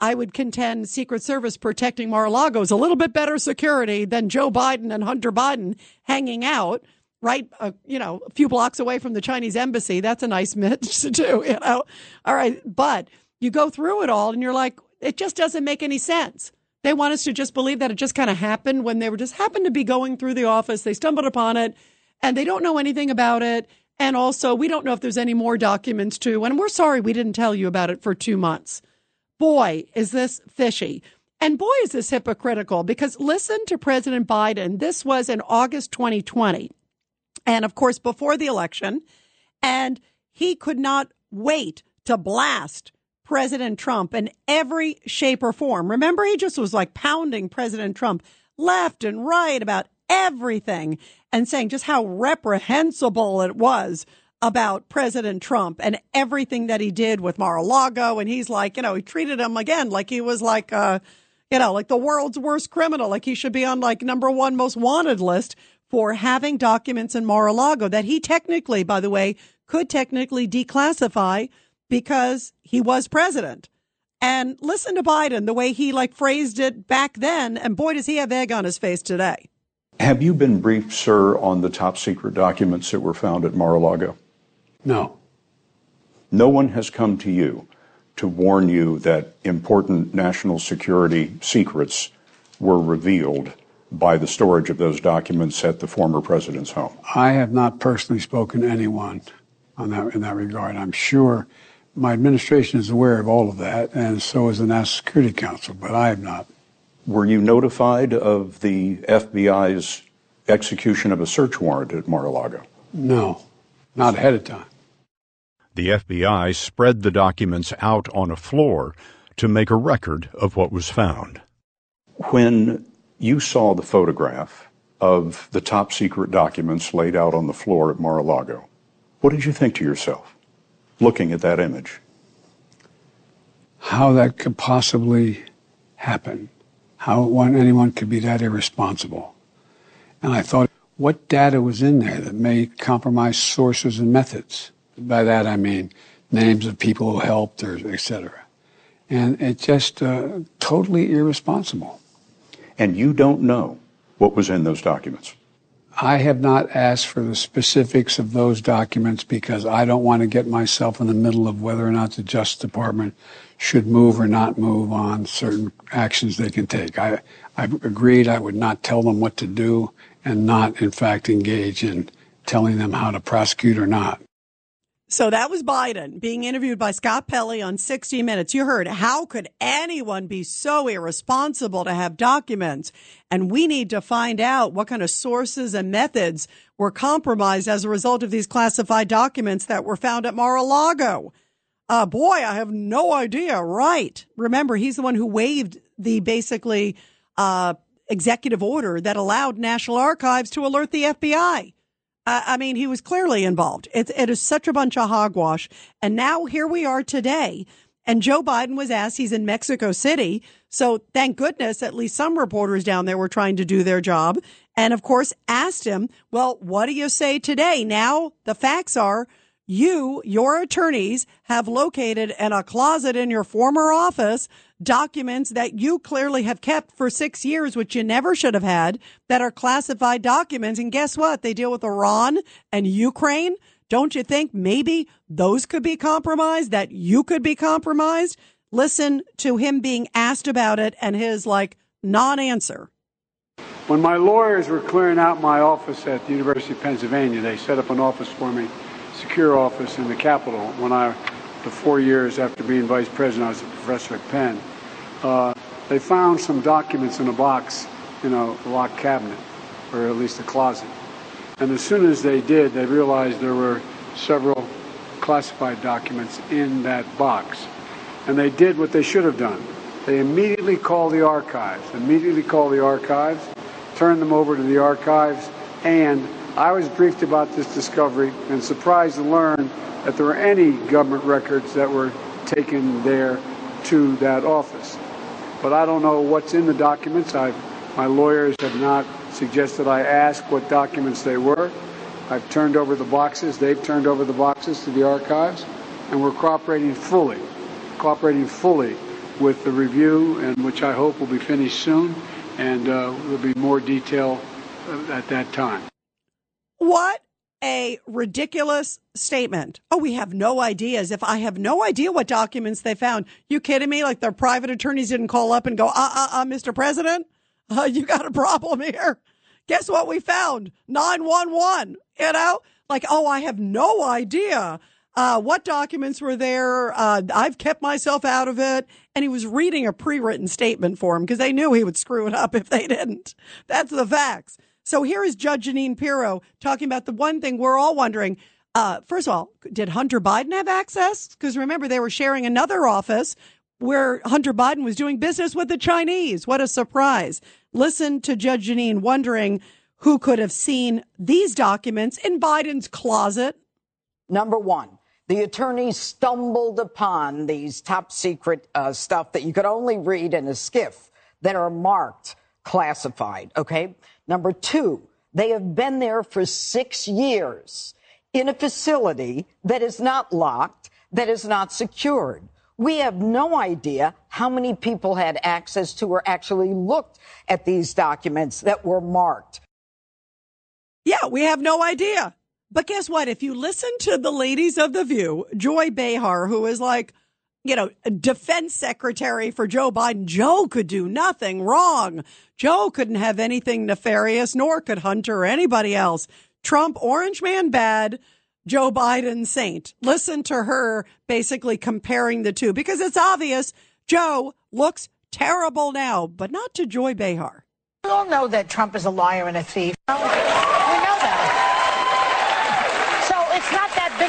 I would contend Secret Service protecting Mar-a-Lago is a little bit better security than Joe Biden and Hunter Biden hanging out right, uh, you know, a few blocks away from the Chinese embassy. That's a nice mix to do, you know. All right. But you go through it all and you're like, it just doesn't make any sense. They want us to just believe that it just kind of happened when they were just happened to be going through the office. They stumbled upon it and they don't know anything about it. And also, we don't know if there's any more documents, too. And we're sorry we didn't tell you about it for two months. Boy, is this fishy. And boy, is this hypocritical, because listen to President Biden. This was in August twenty twenty. And, of course, before the election, and he could not wait to blast President Trump in every shape or form. Remember, he just was like pounding President Trump left and right about everything and saying just how reprehensible it was about President Trump and everything that he did with Mar-a-Lago. And he's like, you know, he treated him again like he was like, uh, you know, like the world's worst criminal, like he should be on like number one most wanted list for having documents in Mar-a-Lago that he technically, by the way, could technically declassify because he was president. And listen to Biden, the way he like phrased it back then. And boy, does he have egg on his face today. Have you been briefed, sir, on the top secret documents that were found at Mar-a-Lago? No. No one has come to you to warn you that important national security secrets were revealed by the storage of those documents at the former president's home? I have not personally spoken to anyone on that, in that regard. I'm sure my administration is aware of all of that, and so is the National Security Council, but I have not. Were you notified of the F B I's execution of a search warrant at Mar-a-Lago? No, not ahead of time. The F B I spread the documents out on a floor to make a record of what was found. When you saw the photograph of the top secret documents laid out on the floor at Mar-a-Lago, what did you think to yourself, looking at that image? How that could possibly happen. How one, anyone could be that irresponsible. And I thought, what data was in there that may compromise sources and methods? By that I mean names of people who helped, or et cetera. And it's just uh, totally irresponsible. And you don't know what was in those documents? I have not asked for the specifics of those documents because I don't want to get myself in the middle of whether or not the Justice Department should move or not move on certain actions they can take. I, I agreed I would not tell them what to do and not, in fact, engage in telling them how to prosecute or not. So that was Biden being interviewed by Scott Pelley on sixty minutes. You heard, how could anyone be so irresponsible to have documents? And we need to find out what kind of sources and methods were compromised as a result of these classified documents that were found at Mar-a-Lago. Uh, boy, I have no idea. Right. Remember, he's the one who waived the basically uh, executive order that allowed National Archives to alert the F B I. I mean, he was clearly involved. It, it is such a bunch of hogwash. And now here we are today. And Joe Biden was asked, he's in Mexico City. So thank goodness, at least some reporters down there were trying to do their job. And of course, asked him, well, what do you say today? Now the facts are you, your attorneys, have located in a closet in your former office documents that you clearly have kept for six years, which you never should have had, that are classified documents. And guess what? They deal with Iran and Ukraine. Don't you think maybe those could be compromised, that you could be compromised? Listen to him being asked about it and his, like, non-answer. When my lawyers were clearing out my office at the University of Pennsylvania, they set up an office for me, secure office in the Capitol. When I, the four years after being vice president, I was a professor at Penn. Uh, they found some documents in a box in a locked cabinet, or at least a closet. And as soon as they did, they realized there were several classified documents in that box. And they did what they should have done. They immediately called the archives, immediately called the archives, turned them over to the archives, and I was briefed about this discovery and surprised to learn that there were any government records that were taken there to that office. But I don't know what's in the documents. I've, my lawyers have not suggested I ask what documents they were. I've turned over the boxes. They've turned over the boxes to the archives, and we're cooperating fully, cooperating fully with the review, and which I hope will be finished soon, and uh, there'll be more detail at that time. What a ridiculous statement. Oh, we have no ideas. If I have no idea what documents they found, you kidding me? Like their private attorneys didn't call up and go, uh-uh-uh, Mister President, uh, you got a problem here. Guess what we found? nine one one, you know? Like, oh, I have no idea. Uh, what documents were there? Uh, I've kept myself out of it. And he was reading a pre-written statement for him because they knew he would screw it up if they didn't. That's the facts. So here is Judge Jeanine Pirro talking about the one thing we're all wondering. Uh, first of all, did Hunter Biden have access? Because remember, they were sharing another office where Hunter Biden was doing business with the Chinese. What a surprise. Listen to Judge Jeanine wondering who could have seen these documents in Biden's closet. Number one. The attorneys stumbled upon these top secret uh, stuff that you could only read in a skiff that are marked classified. OK, number two, they have been there for six years in a facility that is not locked, that is not secured. We have no idea how many people had access to or actually looked at these documents that were marked. Yeah, we have no idea. But guess what? If you listen to the ladies of The View, Joy Behar, who is like, you know, defense secretary for Joe Biden, Joe could do nothing wrong. Joe couldn't have anything nefarious, nor could Hunter or anybody else. Trump, orange man bad, Joe Biden saint. Listen to her basically comparing the two because it's obvious Joe looks terrible now, but not to Joy Behar. We all know that Trump is a liar and a thief.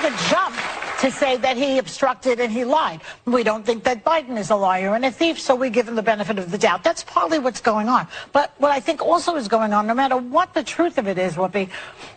A jump to say that he obstructed and he lied. We don't think that Biden is a liar and a thief, so we give him the benefit of the doubt. That's partly what's going on. But what I think also is going on, no matter what the truth of it is, Whoopi,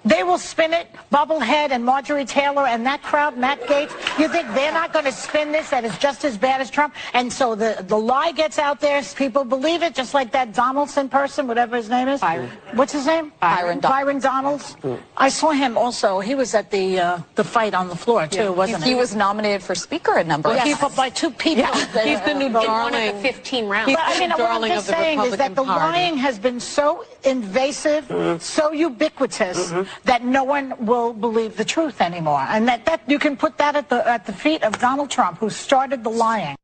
they will spin it, Bubblehead and Marjorie Taylor and that crowd, Matt Gaetz. You think they're not going to spin this? That is just as bad as Trump. And so the, the lie gets out there. People believe it, just like that Donaldson person, whatever his name is. Byron. What's his name? Byron. Byron Donalds. Mm. I saw him also. He was at the uh, the fight on the floor, too, yeah. wasn't he? He was nominated for speaker a number of times. Yes. By two people. Yeah. He's the new darling. In one of the fifteen rounds. But, I mean, what I'm just saying is that the lying has been so invasive, mm-hmm. so ubiquitous, mm-hmm. that no one will believe the truth anymore. And that, that you can put that at the, at the feet of Donald Trump, who started the lying.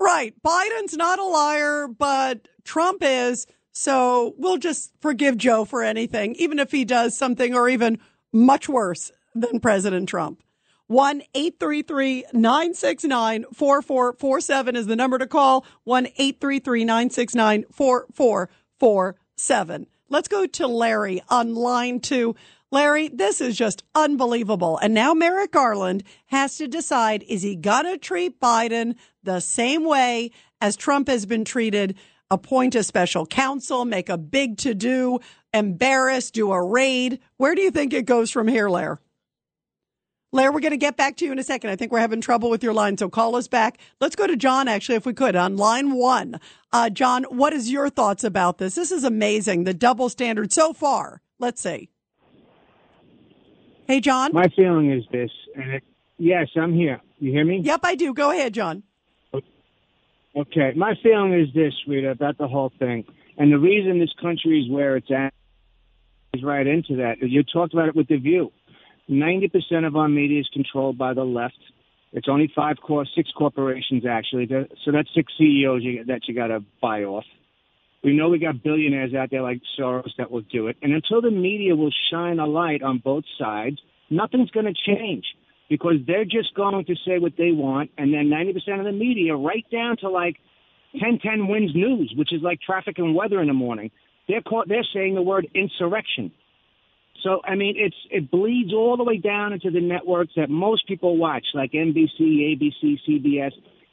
Right. Biden's not a liar, but Trump is. So we'll just forgive Joe for anything, even if he does something or even much worse than President Trump. one eight three three nine six nine four four four seven is the number to call. one eight three three nine six nine four four four seven. Let's go to Larry on line two. Larry, this is just unbelievable. And now Merrick Garland has to decide, is he going to treat Biden the same way as Trump has been treated? Appoint a special counsel, make a big to-do, embarrass, do a raid. Where do you think it goes from here, Larry? Larry, we're going to get back to you in a second. I think we're having trouble with your line, so call us back. Let's go to John, actually, if we could, on line one. Uh, John, what is your thoughts about this? This is amazing, the double standard so far. Let's see. Hey, John. My feeling is this, and it, Yes, I'm here. You hear me? Yep, I do. Go ahead, John. Okay. My feeling is this, Rita, about the whole thing. And the reason this country is where it's at is right into that. You talked about it with The View. ninety percent of our media is controlled by the left. It's only five core, six corporations, actually. So that's six C E Os you, that you got to buy off. We know we got billionaires out there like Soros that will do it. And until the media will shine a light on both sides, nothing's going to change because they're just going to say what they want. And then ninety percent of the media, right down to like ten ten Wins News, which is like traffic and weather in the morning, they're caught, they're saying the word insurrection. So, I mean, it's it bleeds all the way down into the networks that most people watch, like N B C, A B C, C B S.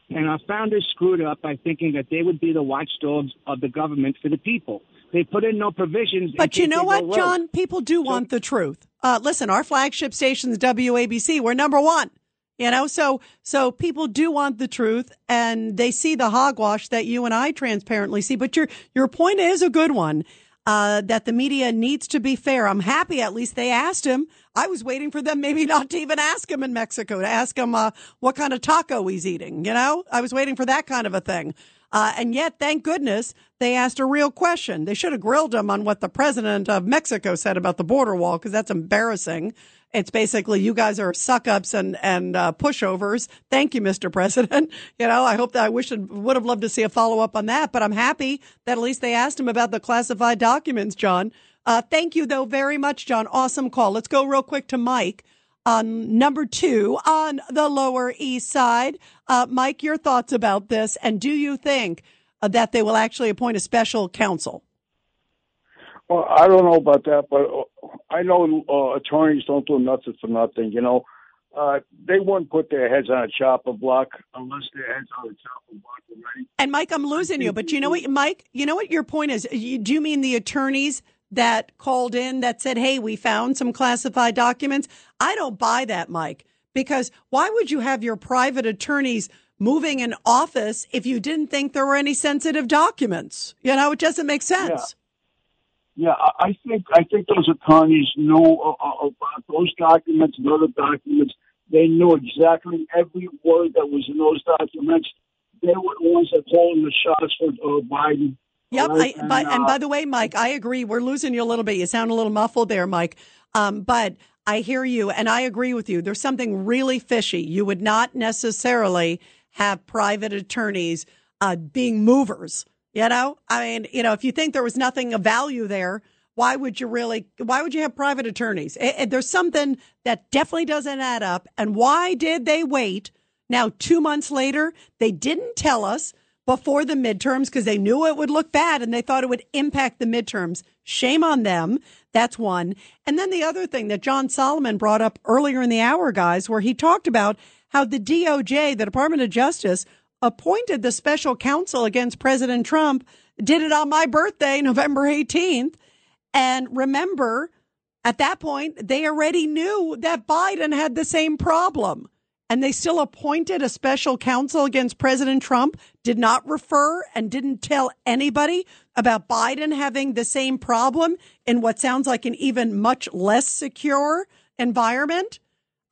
And our founders screwed up by thinking that they would be the watchdogs of the government for the people. They put in no provisions. But you know what, John? People do want the truth. Uh, listen, our flagship station's W A B C. We're number one. You know, so so people do want the truth, and they see the hogwash that you and I transparently see. But your your point is a good one. Uh, that the media needs to be fair. I'm happy at least they asked him. I was waiting for them maybe not to even ask him in Mexico, to ask him uh, what kind of taco he's eating, you know? I was waiting for that kind of a thing. Uh, and yet, thank goodness, they asked a real question. They should have grilled him on what the president of Mexico said about the border wall, because that's embarrassing. It's basically, you guys are suck-ups and, and uh, pushovers. Thank you, Mister President. You know, I hope that I wish it would have loved to see a follow-up on that, but I'm happy that at least they asked him about the classified documents, John. Uh, thank you, though, very much, John. Awesome call. Let's go real quick to Mike on number two on the Lower East Side. Uh, Mike, your thoughts about this, and do you think uh, that they will actually appoint a special counsel? Well, I don't know about that, but I know uh, attorneys don't do nothing for nothing. You know, uh, they wouldn't put their heads on a chopper block unless their heads on a chopper block already. And Mike, I'm losing you, but you know what, Mike? You know what your point is? You, do you mean the attorneys that called in that said, "Hey, we found some classified documents"? I don't buy that, Mike, because why would you have your private attorneys moving an office if you didn't think there were any sensitive documents? You know, it doesn't make sense. Yeah. Yeah, I think I think those attorneys know about those documents and other documents. They knew exactly every word that was in those documents. They were the ones that called the shots for uh, Biden. Yep, right? I, and, by, uh, and by the way, Mike, I agree. We're losing you a little bit. You sound a little muffled there, Mike. Um, but I hear you, and I agree with you. There's something really fishy. You would not necessarily have private attorneys uh, being movers. You know, I mean, you know, if you think there was nothing of value there, why would you really why would you have private attorneys? It, it, there's something that definitely doesn't add up. And why did they wait? Now, two months later, they didn't tell us before the midterms because they knew it would look bad and they thought it would impact the midterms. Shame on them. That's one. And then the other thing that John Solomon brought up earlier in the hour, guys, where he talked about how the D O J, the Department of Justice, appointed the special counsel against President Trump, did it on my birthday, November eighteenth. And remember, at that point, they already knew that Biden had the same problem. And they still appointed a special counsel against President Trump, did not refer and didn't tell anybody about Biden having the same problem in what sounds like an even much less secure environment.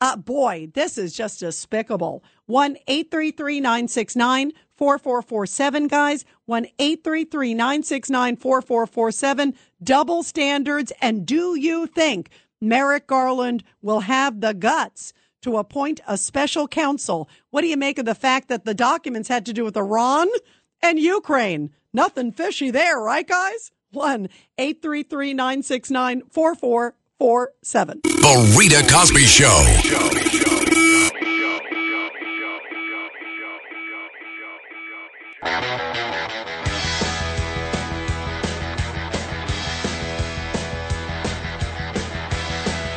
Uh, boy, this is just despicable. one eight three three nine six nine four four four seven, guys. one eight three three nine six nine four four four seven. Double standards. And do you think Merrick Garland will have the guts to appoint a special counsel? What do you make of the fact that the documents had to do with Iran and Ukraine? Nothing fishy there, right, guys? one eight three three nine six nine four four four seven. Four, seven. The Rita Cosby Show.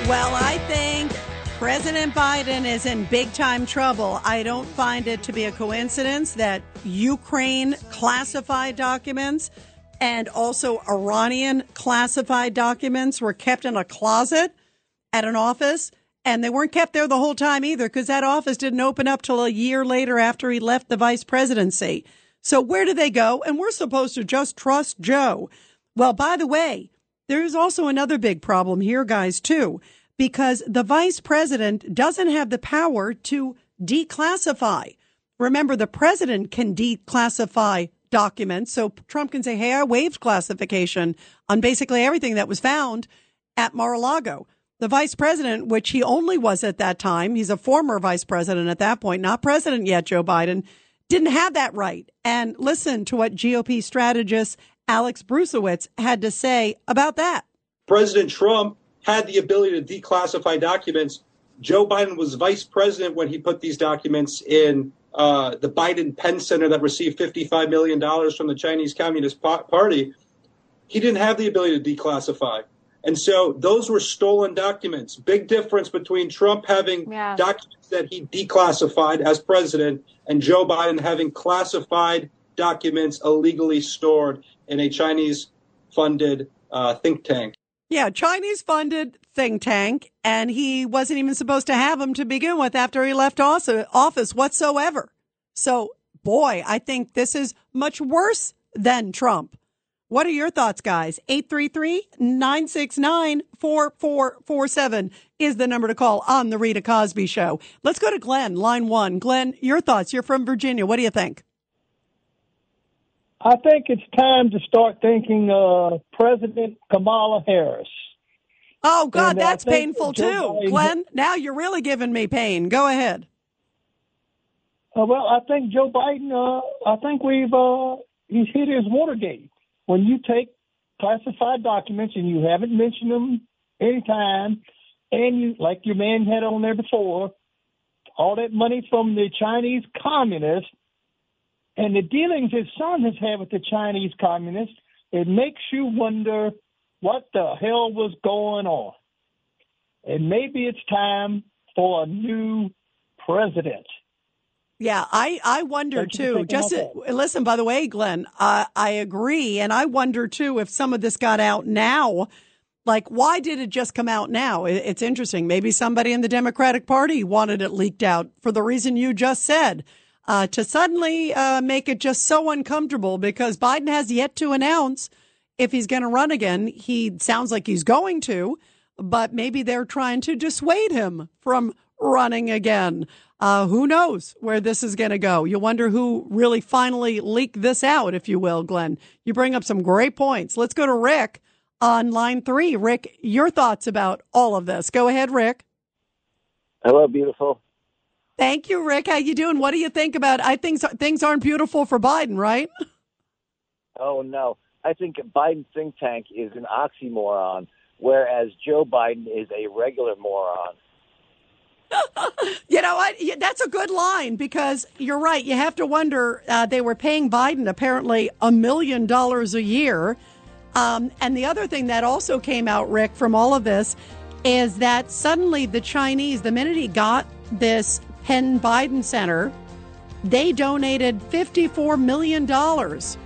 Well, I think President Biden is in big time trouble. I don't find it to be a coincidence that Ukraine classified documents and also Iranian classified documents were kept in a closet at an office. And they weren't kept there the whole time either, because that office didn't open up till a year later after he left the vice presidency. So where do they go? And we're supposed to just trust Joe. Well, by the way, there is also another big problem here, guys, too, because the vice president doesn't have the power to declassify. Remember, the president can declassify documents. So Trump can say, hey, I waived classification on basically everything that was found at Mar-a-Lago. The vice president, which he only was at that time, he's a former vice president at that point, not president yet, Joe Biden, didn't have that right. And listen to what G O P strategist Alex Brusiewicz had to say about that. President Trump had the ability to declassify documents. Joe Biden was vice president when he put these documents in uh, the Biden Penn Center that received fifty-five million dollars from the Chinese Communist Party. He didn't have the ability to declassify. And so those were stolen documents. Big difference between Trump having yeah. documents that he declassified as president and Joe Biden having classified documents illegally stored in a Chinese-funded uh, think tank. Yeah, Chinese-funded think tank. And he wasn't even supposed to have them to begin with after he left office whatsoever. So, boy, I think this is much worse than Trump. What are your thoughts, guys? eight three three, nine six nine, four four four seven is the number to call on the Rita Cosby Show. Let's go to Glenn, line one. Glenn, your thoughts. You're from Virginia. What do you think? I think it's time to start thinking uh, President Kamala Harris. Oh, God, and that's painful, too. Biden, Glenn, now you're really giving me pain. Go ahead. Uh, well, I think Joe Biden, uh, I think we've uh, he's hit his Watergate. When you take classified documents and you haven't mentioned them any time, and you, like your man had on there before, all that money from the Chinese communists and the dealings his son has had with the Chinese communists, it makes you wonder what the hell was going on. And maybe it's time for a new president. Yeah, I, I wonder, too. Just listen, by the way, Glenn, uh, I agree. And I wonder, too, if some of this got out now. Like, why did it just come out now? It, it's interesting. Maybe somebody in the Democratic Party wanted it leaked out for the reason you just said, uh, to suddenly uh, make it just so uncomfortable because Biden has yet to announce if he's going to run again. He sounds like he's going to, but maybe they're trying to dissuade him from running again. Uh, who knows where this is going to go? You wonder who really finally leaked this out, if you will, Glenn. You bring up some great points. Let's go to Rick on line three. Rick, your thoughts about all of this. Go ahead, Rick. Hello, beautiful. Thank you, Rick. How you doing? What do you think about I think things aren't beautiful for Biden, right? Oh, no. I think Biden's think tank is an oxymoron, whereas Joe Biden is a regular moron. You know, I, that's a good line because you're right. You have to wonder, uh, they were paying Biden apparently a million dollars a year. Um, and the other thing that also came out, Rick, from all of this is that suddenly the Chinese, the minute he got this Penn Biden Center, they donated fifty-four million dollars.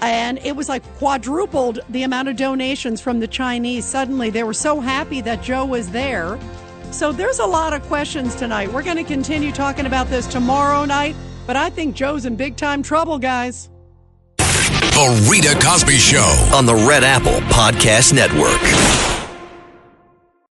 And it was like quadrupled the amount of donations from the Chinese. Suddenly they were so happy that Joe was there. So there's a lot of questions tonight. We're going to continue talking about this tomorrow night, but I think Joe's in big time trouble, guys. The Rita Cosby Show on the Red Apple Podcast Network.